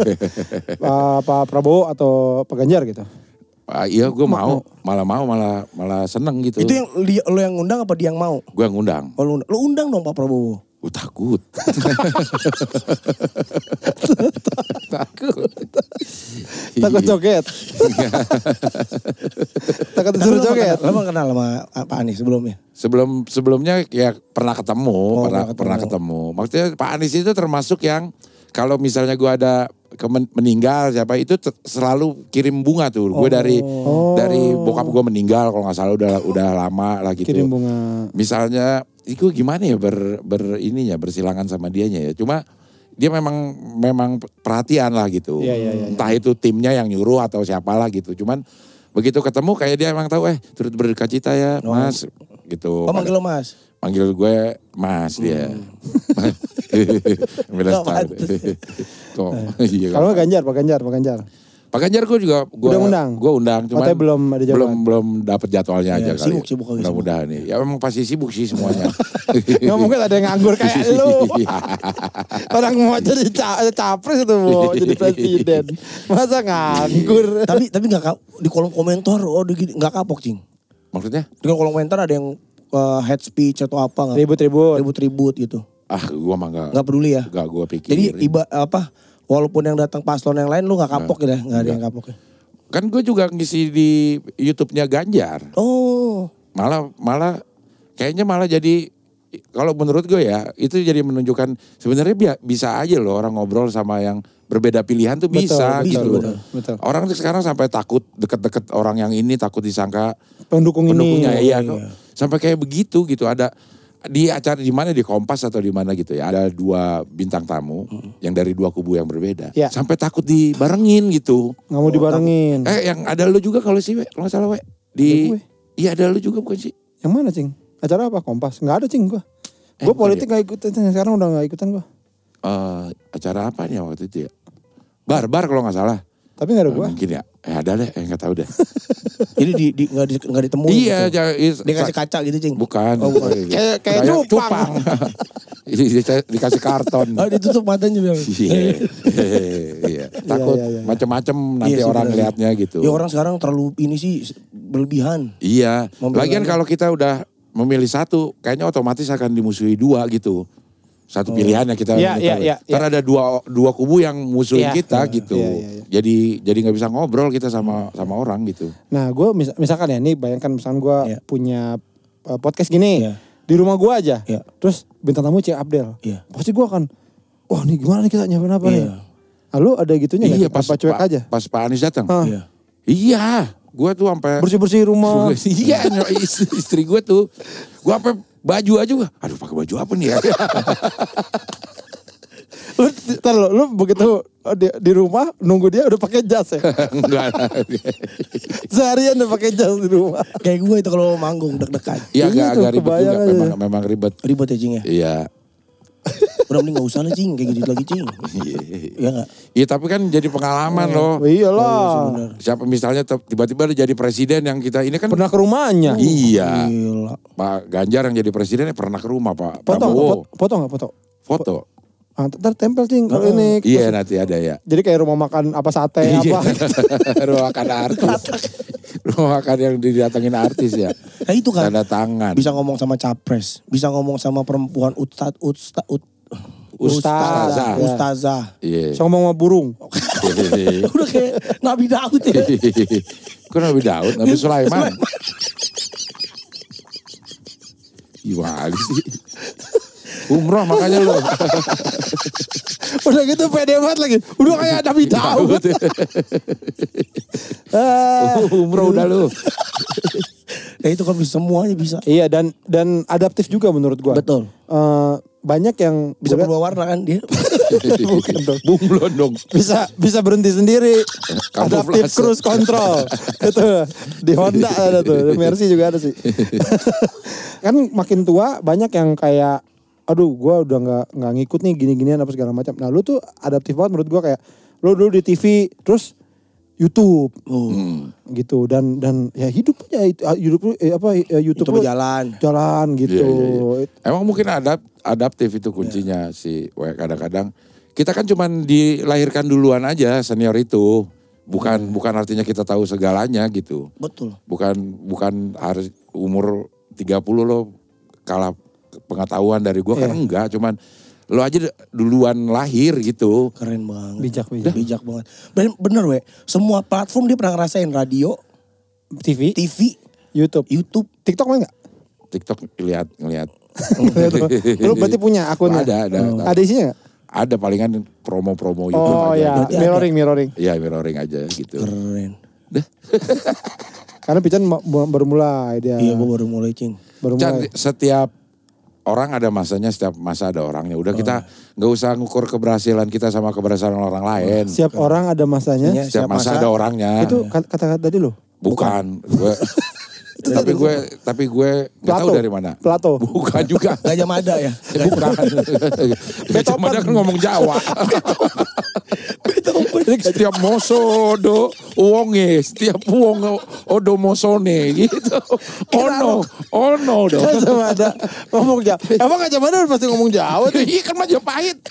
Pak, Pak Prabowo atau Pak Ganjar gitu? Uh, iya gue mau, malah mau, malah malah seneng gitu. Itu yang lo yang ngundang apa dia yang mau? Gue yang ngundang. Oh, lo, lo undang dong Pak Prabowo. Gue takut. Takut. Takut joget. Takut disuruh joget. Lo emang kenal sama Pak Anies sebelumnya? Sebelum sebelumnya ya pernah ketemu, oh, pernah, ketemu. pernah ketemu. Maksudnya Pak Anies itu termasuk yang kalau misalnya gue ada... meninggal siapa itu selalu kirim bunga tuh. Oh. Gue dari oh. dari bokap gue meninggal kalau gak salah udah udah lama lah gitu. Kirim bunga. Misalnya itu gimana ya ber, ber ininya bersilangan sama dianya ya. Cuma dia memang memang perhatian lah gitu. Ya, ya, ya, Entah ya. Itu timnya yang nyuruh atau siapalah gitu. Cuman begitu ketemu kayak dia emang tahu eh turut berdukacita ya no. Mas gitu. Oh manggil lo Mas? Manggil gue Mas dia. Hmm. Kalau Ganjar, Pak Ganjar, Pak Ganjar. Pak Ganjar gue juga gue undang. Gue undang cuman Otai belum ada jawaban. Belum belum dapat jadwalnya ya, aja sibuk, kali. Sibuk, mudah-mudahan nih. Ya memang pasti sibuk sih semuanya. Enggak mungkin ada yang nganggur kayak lu. Orang mau jadi capres itu mau jadi presiden. Masa nganggur. Tapi tapi enggak di kolom komentar oh enggak kapok, Cing. Maksudnya? Di kolom komentar ada yang uh, head speech atau apa enggak? Ribut-ribut. Ribut-ribut gitu. Ah gue mah gak, gak peduli ya. Gak gue pikir. Jadi iba, apa walaupun yang datang paslon yang lain lu gak kapok nah, ya. Gak ada yang kapok ya. Kan gue juga ngisi di YouTube-nya Ganjar. Oh. Malah malah kayaknya malah jadi kalau menurut gue ya itu jadi menunjukkan sebenarnya bisa aja loh orang ngobrol sama yang berbeda pilihan tuh bisa betul, gitu. Betul, betul. Orang sekarang sampai takut deket-deket orang yang ini takut disangka pendukung pendukungnya ini. Iya, iya. Sampai kayak begitu gitu ada. Di acara di mana di Kompas atau di mana gitu ya ada dua bintang tamu hmm. yang dari dua kubu yang berbeda ya. Sampai takut dibarengin gitu nggak mau oh, dibarengin takut. Eh yang ada lu juga kalau sih we nggak salah we di iya ada lu juga bukan sih yang mana Cing acara apa Kompas nggak ada Cing gua eh, gua politik nggak ya. Ikutan sekarang udah nggak ikutan gua uh, acara apa nih waktu itu ya barbar kalau nggak salah tapi nggak ada gua mungkin ya eh, ada deh nggak eh, tahu deh. Jadi di, di, gak, di, gak ditemuin iya, gitu. Iya. Dikasih kaca gitu Cing? Bukan. Oh, bukan. Kayak kaya cupang. Dikasih karton. Oh ditutup matanya bilang. Iya. Iya. Takut iya, iya, iya. Macam-macam nanti iya, orang lihatnya gitu. Ya orang sekarang terlalu ini sih berlebihan. Iya. Lagian kalau kita udah memilih satu kayaknya otomatis akan dimusuhi dua gitu. satu pilihan yang kita yeah, yeah, yeah, karena yeah. ada dua dua kubu yang musuhin yeah. kita gitu. Yeah, yeah, yeah. Jadi jadi nggak bisa ngobrol kita sama sama orang gitu. Nah, gue mis misalkan ya, nih bayangkan misalkan gue yeah. punya uh, podcast gini yeah. di rumah gue aja. Yeah. Terus bintang tamu Cing Abdel. Yeah. Pasti gue akan, wah nih gimana nih kita nyampein apa yeah. nih? Lalu ada gitunya yeah, nggak? Apa cuek aja? Pas Pak Anies datang. Huh. Yeah. Iya, gue tuh sampai bersih-bersih rumah. Iya, istri, istri gue tuh, gue sampai baju aja gue, aduh pakai baju apa nih ya? Lu, ntar lo, lu begitu di, di rumah nunggu dia udah pakai jas ya? Enggak. Seharian udah pakai jas di rumah. Kayak gue itu kalau manggung deg-degan. Iya agak-agak ribet juga, memang, memang ribet. Ribet ya Cing ya? Iya. Udah mending gak usah lah Cing, kayak gitu lagi Cing. Iya gak? Iya tapi kan jadi pengalaman loh. Iya loh. Siapa misalnya tiba-tiba jadi presiden yang kita ini kan. Pernah ke rumahnya. Iya. Gila. Pak Ganjar yang jadi presidennya pernah ke rumah Pak Prabowo. Foto gak foto? Foto. Ntar tempel Cing kalau ini. Iya nanti ada ya. Jadi kayak rumah makan apa sate apa. Rumah makan artis. Rumah makan yang didatengin artis ya. Nah itu kan. Tanda tangan. Bisa ngomong sama capres. Bisa ngomong sama perempuan ustad, ustad, ustad. Ustazah. Ustazah. Iya. Bisa ngomong sama burung. Udah kayak Nabi Daud ya. Kok Nabi Daud? Nabi Sulaiman. Gimana sih? Umroh makanya lu. Udah gitu pede banget lagi. Udah kayak Nabi Daud. Umroh udah lu. Ya itu kan semuanya bisa. Iya dan dan adaptif juga menurut gua. Betul. Uh, banyak yang bisa berubah warna kan dia. Bukan dong. Bunglon dong. Bisa bisa berhenti sendiri. Adaptif cruise control. Itu di Honda ada tuh. Di Mercy juga ada sih. Kan makin tua banyak yang kayak aduh gue udah gak, gak ngikut nih gini-ginian apa segala macam. Nah lu tuh adaptif banget menurut gue kayak. Lu dulu di T V terus YouTube. Oh. Hmm. Gitu dan dan ya hidup aja. Hidup eh, apa YouTube lu jalan. Jalan gitu. Yeah, yeah, yeah. Emang mungkin adapt, adaptif itu kuncinya yeah. sih. Kadang-kadang kita kan cuman dilahirkan duluan aja senior itu. Bukan yeah. bukan artinya kita tahu segalanya gitu. Betul. Bukan bukan harus umur tiga puluh lo kalah pengetahuan dari gue yeah. kan enggak, cuman lo aja duluan lahir gitu. Keren banget. Bijak, bijak. Bijak banget. Bener weh, semua platform dia pernah ngerasain radio, T V, T V, YouTube, YouTube, TikTok mah enggak? TikTok lihat ngelihat. Lo berarti punya akunnya? Ada, ada. Hmm. Ada isinya enggak? Ada palingan promo-promo YouTube oh, aja. Oh iya, mirroring, ada. mirroring. Iya, mirroring aja gitu. Keren. Karena Pican baru mulai dia. Iya, gue baru mulai Cing. Baru mulai. Setiap orang ada masanya, setiap masa ada orangnya. Udah kita nggak usah ngukur keberhasilan kita sama keberhasilan orang lain. Setiap orang ada masanya. Setiap, setiap masa, masa ada orangnya. Itu kata-kata tadi loh? Bukan. Bukan. Gue, tapi gue, tapi gue nggak tahu dari mana. Plato. Bukan juga. Gajah Mada ya. Bukan. Gajah Mada kan ngomong Jawa. Setiap moso do wonge, setiap wong odo mosone gitu. Ono, ono do. Ada ngomong Jawa. Emang Gajah Mada pasti ngomong Jawa tuh. Iya kan Majapahit.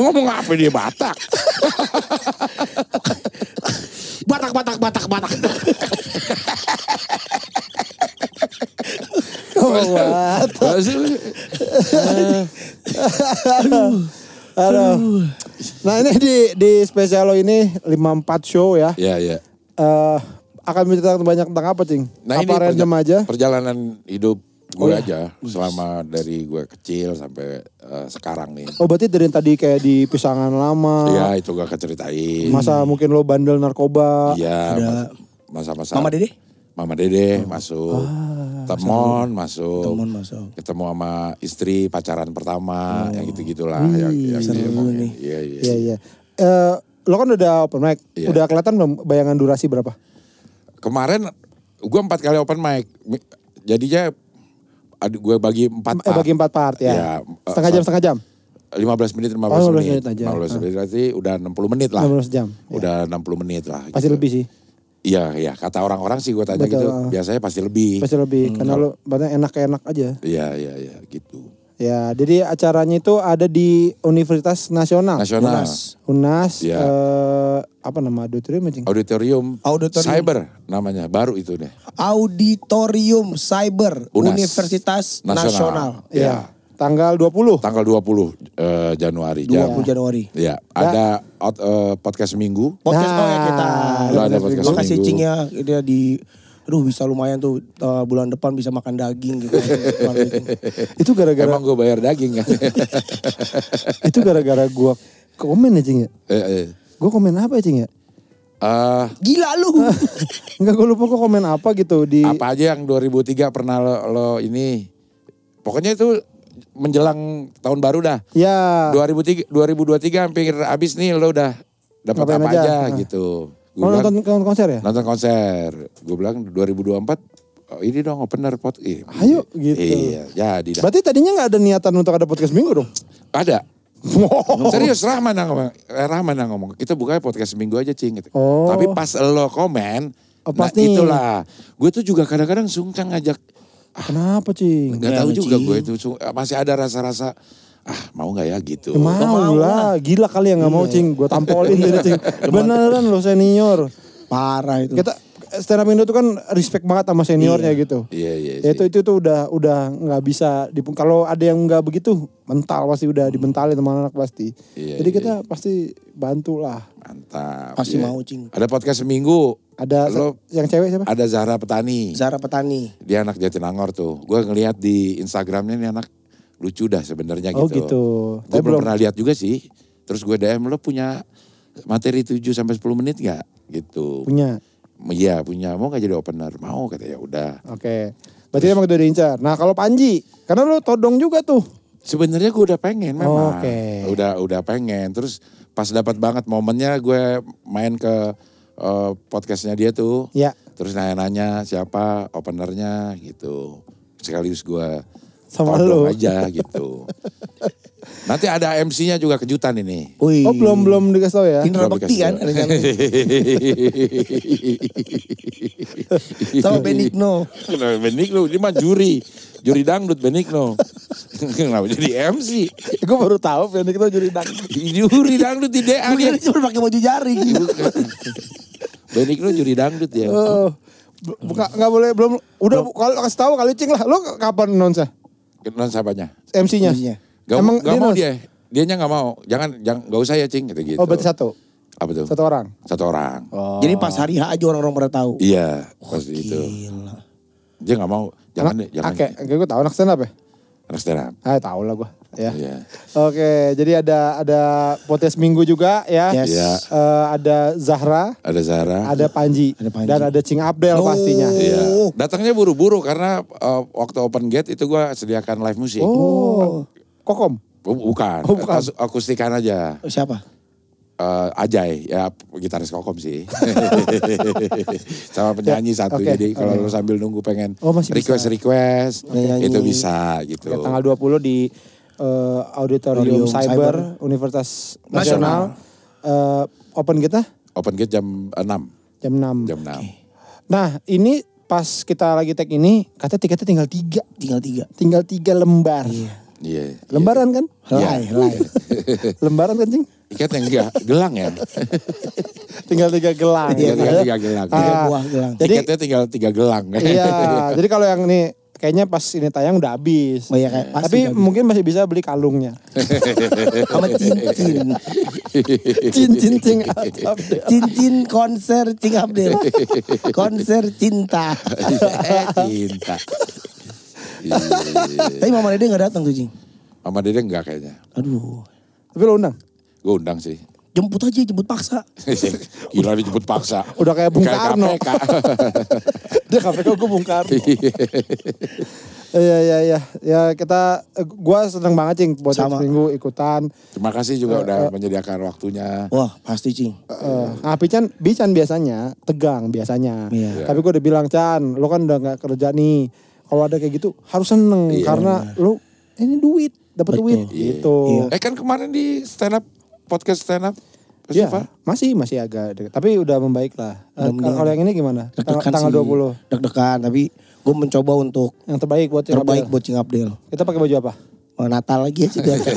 Ngomong apa dia Batak. Batak, Batak, Batak, Batak. Ngomong Batak. Aduh. Nah ini di di spesial lo ini lima puluh empat show ya. Iya, iya. Uh, akan menceritakan banyak tentang apa Cing? Nah, apa random aja? Perjalanan hidup gue oh, aja. Ya? Selama dari gue kecil sampai uh, sekarang nih. Oh berarti dari tadi kayak di Pisangan lama. Iya itu gue keceritain. Masa mungkin lo bandel narkoba. Iya. Masa-masa. Mamah Dedeh? Mamah Dedeh oh. masuk. Ah, Temon masuk. Temon masuk. Ketemu sama istri pacaran pertama. Oh. Yang gitu-gitulah. Wih, yang, yang seru nih. Iya, iya. Ya, ya. Uh, lo kan udah open mic. Ya. Udah kelihatan belum bayangan durasi berapa? Kemarin gue empat kali open mic. Jadinya gue bagi empat part. Eh, bagi empat part ya. ya setengah jam-setengah jam? lima belas menit, lima belas oh, menit. lima belas menit aja. lima belas menit berarti udah enam puluh menit lah. enam belas jam. Udah ya. enam puluh menit lah. Pasti gitu. Lebih sih. Iya, iya. Kata orang-orang sih gue tanya betul, gitu. Uh, biasanya pasti lebih. Pasti lebih. Hmm. Karena lu banyak enak-enak aja. Iya, iya, iya. Gitu. Ya, jadi acaranya itu ada di Universitas Nasional. Nasional. Unas. Unas. Ya. Uh, apa nama auditorium? Auditorium. Auditorium. Cyber namanya. Baru itu deh. Auditorium Cyber. Unas. Universitas Nasional. Nasional. Ya. Ya. Tanggal dua puluh? Tanggal dua puluh uh, Januari. dua puluh jam. Januari. Iya, ada out, uh, podcast minggu. Podcast nah, oh ya kita. Udah ada podcast minggu. Lokasi Cingnya dia di, aduh bisa lumayan tuh uh, bulan depan bisa makan daging gitu. Itu gara-gara. Emang gue bayar daging kan? Itu gara-gara gue komen ya Cing ya? Eh, eh. Gue komen apa ya Cing ya? Uh, Gila lu. Enggak gue lupa gue komen apa gitu. Di... Apa aja yang dua ribu tiga pernah lo, lo ini. Pokoknya itu. Menjelang tahun baru dah. Iya. dua ribu dua puluh tiga hampir habis nih lo udah dapat apa aja, aja nah. Gitu. Gua bilang, nonton konser ya? Nonton konser. Gue bilang dua ribu dua puluh empat oh, ini dong opener pot. Eh, ayo gitu. Iya, jadi dah. Berarti tadinya enggak ada niatan untuk ada podcast minggu dong? Ada. Wow. Serius Rahman yang ngomong. Rahman yang ngomong. Kita buka podcast minggu aja Cing gitu. Oh. Tapi pas lo komen, oh, pas nah nih. Itulah. Gue tuh juga kadang-kadang sungkan ngajak. Kenapa Cing? Enggak tahu juga gue itu. Masih ada rasa-rasa, ah mau gak ya gitu. Ya, mau, mau lah, gila kali yang gak mau Cing. Gue tampolin jadi Cing. Beneran lo senior. Parah itu. Kita stand up Indo itu kan respect banget sama seniornya iya. Gitu. Iya, iya. iya. Itu, itu tuh udah udah gak bisa, dipung- kalau ada yang gak begitu, mental pasti udah hmm. dibentalin sama anak pasti. Iya, jadi iya. Kita pasti bantu lah. Mantap. Pasti iya. Mau Cing. Ada podcast seminggu. Ada lo, yang cewek siapa? Ada Zahra Petani. Zahra Petani. Dia anak Jatinangor tuh. Gue ngelihat di Instagramnya nih anak lucu dah sebenarnya gitu. Oh gitu. Gue belum pernah lihat juga sih. Terus gue D M lo punya materi tujuh sampai sepuluh menit gak? Gitu. Punya? Iya punya. Mau gak jadi opener? Mau kata ya udah. Oke. Berarti terus, emang udah diincar. Nah kalau Panji, karena lo todong juga tuh. Sebenarnya gue udah pengen memang. Oh, okay. Udah udah pengen. Terus pas dapat banget momennya gue main ke... Uh, podcastnya dia tuh, ya. Terus nanya-nanya siapa openernya gitu, sekaligus gue todong aja gitu. Nanti ada M C-nya juga kejutan ini. Ui. Oh belum belum dikasih tau ya? Indra Bekti kan? Sama Benigno. Kenapa Benigno? Dia mah juri, juri dangdut Benigno. Kenapa jadi M C? Gue baru tahu Benigno juri dangdut. Juri dangdut di D A dia. Cuma pakai baju jaring. Benigno juri dangdut ya. Oh, nggak nggak boleh belum. Udah kalau kasih tahu kali Cing lah. Lo kapan nonsa? Nonsa apanya? M C-nya. M C-nya. Gak, Emang gak dia mau nos? dia. Dianya gak mau. Jangan, jangan gak usah ya Cing gitu-gitu. Oh berarti satu? Apa tuh? Satu orang? Satu orang. Oh. Jadi pas hari H aja orang-orang pada tahu. Iya. Oh, pas gila. Itu. Dia gak mau. Jangan deh. Oke, gue tau anak stand up ya? Anak stand up. Ah tau lah gue. Ya. Iya. Oke, jadi ada ada podcast minggu juga ya. Yes. Ya. Uh, ada Zahra. Ada Zahra. Ada Panji. Ada Panji. Dan ada Cing Abdel oh. pastinya. Iya. Datangnya buru-buru karena uh, waktu open gate itu gue sediakan live musik. Oh. Kokom? Bukan, oh, bukan. Akustikan aja. Siapa? Uh, Ajay, ya gitaris Kokom sih. Sama penyanyi ya, satu, okay. Jadi kalau okay. Lo sambil nunggu pengen oh, request-request, okay. Itu bisa gitu. Ya, tanggal dua puluh di uh, Auditorium Cyber, Cyber, Universitas Nasional. Nasional. Uh, open gate-nya? Open gate jam enam. Jam enam. Jam enam. Okay. Nah ini pas kita lagi tag ini, katanya tiketnya tinggal tiga. Tinggal tiga. Tinggal tiga lembar. Iya. Iya. Yeah, lembaran yeah. Kan? Helai, yeah. helai. Lembaran kan Cing? Ikatnya enggak, gelang ya. Tinggal tiga gelang. Tinggal tiga, tiga gelang. Tiga buah gelang. Jadi, tiketnya tinggal tiga gelang. Iya, jadi kalau yang ini kayaknya pas ini tayang udah habis. Oh, iya, kayak pasti tapi udah habis. Mungkin masih bisa beli kalungnya. Sama cincin. Cincin Cing Abdel. Cincin konser Cing Abdel. Konser cinta. Eh cinta. Tapi Mamah Dedeh gak datang tuh Cing. Mamah Dedeh gak kayaknya. Aduh. Tapi lo undang? Gue undang sih. Jemput aja, jemput paksa. Gila nih jemput paksa. Udah kayak Bung Karno. Dia K P K gue Bung Karno. Iya, iya, iya. Ya kita, gue seneng banget Cing. Buat seminggu ikutan. Terima kasih juga uh, udah uh, menyediakan waktunya. Wah pasti Cing. Uh, uh. Nah Pican, Pican biasanya tegang biasanya. Yeah. Tapi gue udah bilang Chan, lo kan udah gak kerja nih. Kalau ada kayak gitu harus seneng iya, karena bener. Lu ini duit, dapat duit iya. Gitu. Iya. Eh kan kemarin di stand up, podcast stand up. Iya, masih, masih agak deket. Tapi udah membaik lah. Kalau yang ini gimana? Deg-degan tanggal sih, dua puluh. Deg-degan tapi gue mencoba untuk. Yang terbaik buat Cing terbaik Abdel. Buat Cing Abdel. Kita pakai baju apa? Oh, Natal lagi ya Cing Abdel.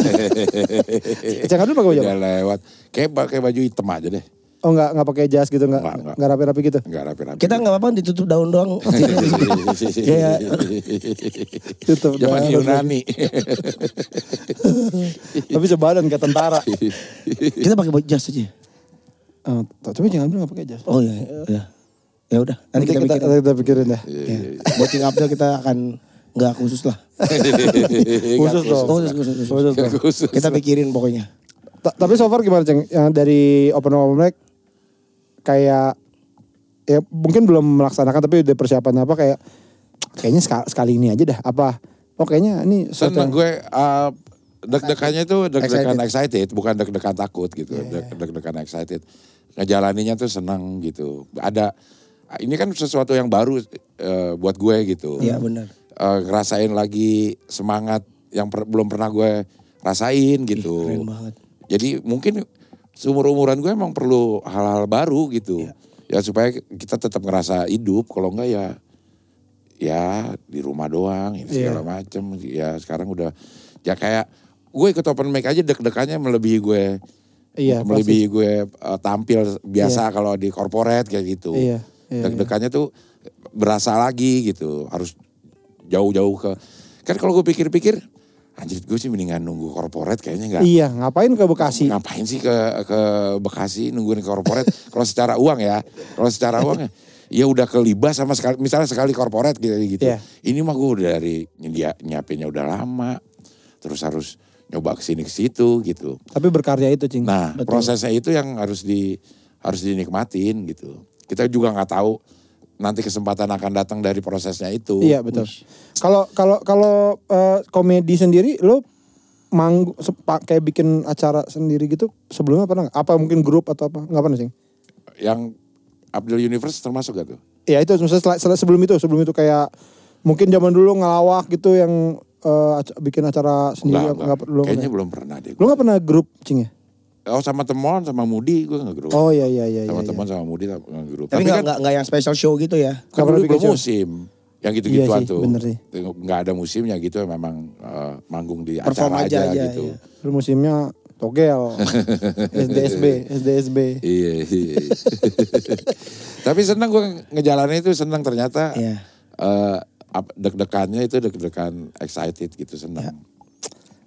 Cing Abdel pakai baju apa? Udah lewat. Kayak pakai baju hitam aja deh. Oh enggak, enggak pakai jas gitu, enggak, enggak, enggak rapi-rapi gitu? Enggak rapi-rapi. Kita enggak apa-apa ditutup daun doang. Kayak tutup daun Yunani. Tapi sebadan kayak tentara. Kita pakai jas aja. Oh, coba jangan bilang enggak pakai jas. Oh iya, iya. Ya udah, nanti, nanti kita, kita, kita, kita pikirin dah. Ya. Buat Cing Abdel kita akan enggak khusus lah. Khusus dong. Khusus, khusus, khusus. khusus. Kita pikirin pokoknya. Tapi so far gimana Cing? Yang dari open open mic kayak ya mungkin belum melaksanakan tapi udah persiapan apa kayak kayaknya sekali, sekali ini aja dah apa oh kayaknya ini seneng gue uh, deg-degannya tuh deg-degan excited. excited bukan deg-degan takut gitu yeah. deg-degan excited ngejalaninya tuh seneng gitu ada ini kan sesuatu yang baru uh, buat gue gitu ya yeah, benar uh, ngerasain lagi semangat yang per, belum pernah gue rasain gitu. Ih, keren banget. Jadi mungkin seumur-umuran gue emang perlu hal-hal baru gitu. Ya, ya supaya kita tetap ngerasa hidup. Kalau enggak ya ya di rumah doang ya, segala ya. macem. Ya sekarang udah ya kayak gue ikut open mic aja deg-degannya melebihi gue. Iya, melebihi pasti. gue uh, tampil biasa ya. Kalau di corporate kayak gitu. Iya, iya, deg-degannya iya. tuh berasa lagi gitu. Harus jauh-jauh ke. Kan kalau gue pikir-pikir anjir gue sih mendingan nunggu korporat kayaknya enggak. Iya, ngapain ke Bekasi? Ngapain sih ke ke Bekasi nungguin korporat kalau secara uang ya. Kalau secara uang ya, ya udah ke Libas sama sekali misalnya sekali korporat gitu gitu. Yeah. Ini mah gue udah dari nyiapinnya udah lama. Terus harus nyoba ke sini ke situ gitu. Tapi berkarya itu, Cing. Nah, betul. Prosesnya itu yang harus di harus dinikmatin gitu. Kita juga enggak tahu nanti kesempatan akan datang dari prosesnya itu. Iya betul. Kalau kalau kalau uh, komedi sendiri, lo manggung kayak bikin acara sendiri gitu sebelumnya pernah nggak? Apa mungkin grup atau apa? Nggak pernah sih. Yang Abdel Universe termasuk gak tuh? Iya itu maksudnya sebelum itu sebelum itu kayak mungkin zaman dulu ngelawak gitu yang uh, bikin acara sendiri. Enggak, enggak. Kayaknya belum pernah deh. Lo nggak pernah grup Cing ya? Oh sama Temon sama Mudi gue nge-grup. Oh iya iya iya. Sama iya, Temon iya. sama Mudi nge-grup. Tapi enggak kan, enggak yang special show gitu ya. Kan dulu belum musim. Yang gitu-gituan iya sih, tuh. Bener sih. Enggak ada musimnya gitu memang uh, manggung di perform acara aja, aja, aja gitu. Iya. Musimnya togel. S D S B, S D S B. Iya iya. Tapi senang gue ngejalanin itu senang ternyata. Iya. Uh, deg-degannya itu deg-degan excited gitu senang. Iya.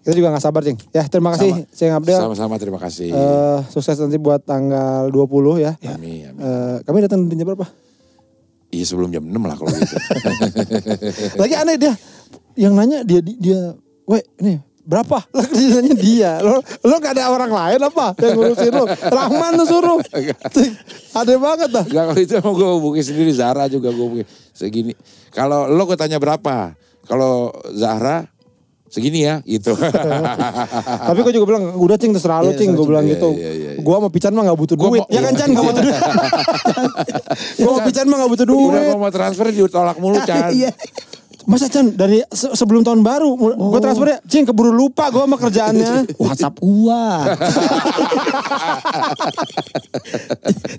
Kita juga gak sabar Cing. Ya terima kasih Cing Abdel. Sama-sama terima kasih. Uh, sukses nanti buat tanggal dua puluh ya. Amin. amin. Uh, kami datang jam berapa? Iya sebelum jam enam lah kalau gitu. Lagi aneh dia. Yang nanya dia, dia, dia weh nih berapa? Lah nanya dia. Lo, lo gak ada orang lain apa yang ngurusin lo? Rahman lo suruh. Aneh banget dah. Gak kalau itu emang gue hubungi sendiri. Zahra juga gue hubungi segini. Kalau lo gue tanya berapa? Kalau Zahra... segini ya gitu. Tapi gue juga bilang udah Cing terserah lo yeah, Cing. Gue bilang yeah, gitu. Yeah, yeah, yeah. Gue sama Pican mah gak butuh gua duit. Mau, ya kan Chan gak butuh duit. Gue sama Pican mah gak butuh duit. Udah gue mau transfer ditolak mulu Chan. Masa Chan dari se- sebelum tahun baru. Oh. Gue transfernya Cing keburu lupa gue sama kerjaannya. WhatsApp uang.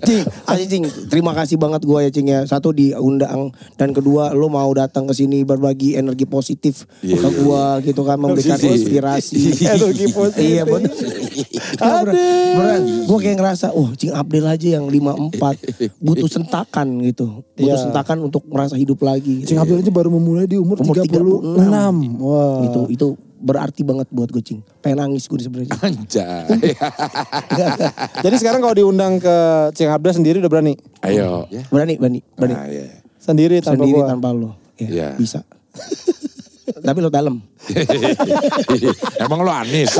Cing, Cing terima kasih banget gue ya Cing ya. Satu diundang dan kedua lo mau datang ke sini berbagi energi positif yeah, ke gue yeah. gitu kan. Memberikan inspirasi. Energi positif. Iya bener. Beneran gue kayak ngerasa wah oh, Cing Abdel aja yang lima puluh empat. Butuh sentakan gitu. Butuh yeah. sentakan untuk merasa hidup lagi. Gitu. Cing Abdel aja baru memulai di umur, umur tiga puluh enam. tiga puluh enam. Wow. Gitu, itu berarti banget buat gue Cing. Pengen nangis gue sebenarnya. Anjay. Jadi sekarang kalau diundang ke Cing Abdel sendiri udah berani? Ayo. Yeah. Berani, berani. berani. Ah, yeah. Sendiri tanpa Sendiri gua. tanpa lo. Ya, yeah. Bisa. Tapi lo dalam. Emang lo Anies.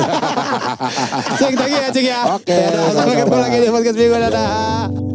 Cing, thank you ya Cing ya. Oke. Okay. Sampai ketemu lagi di podcast minggu. Dadah.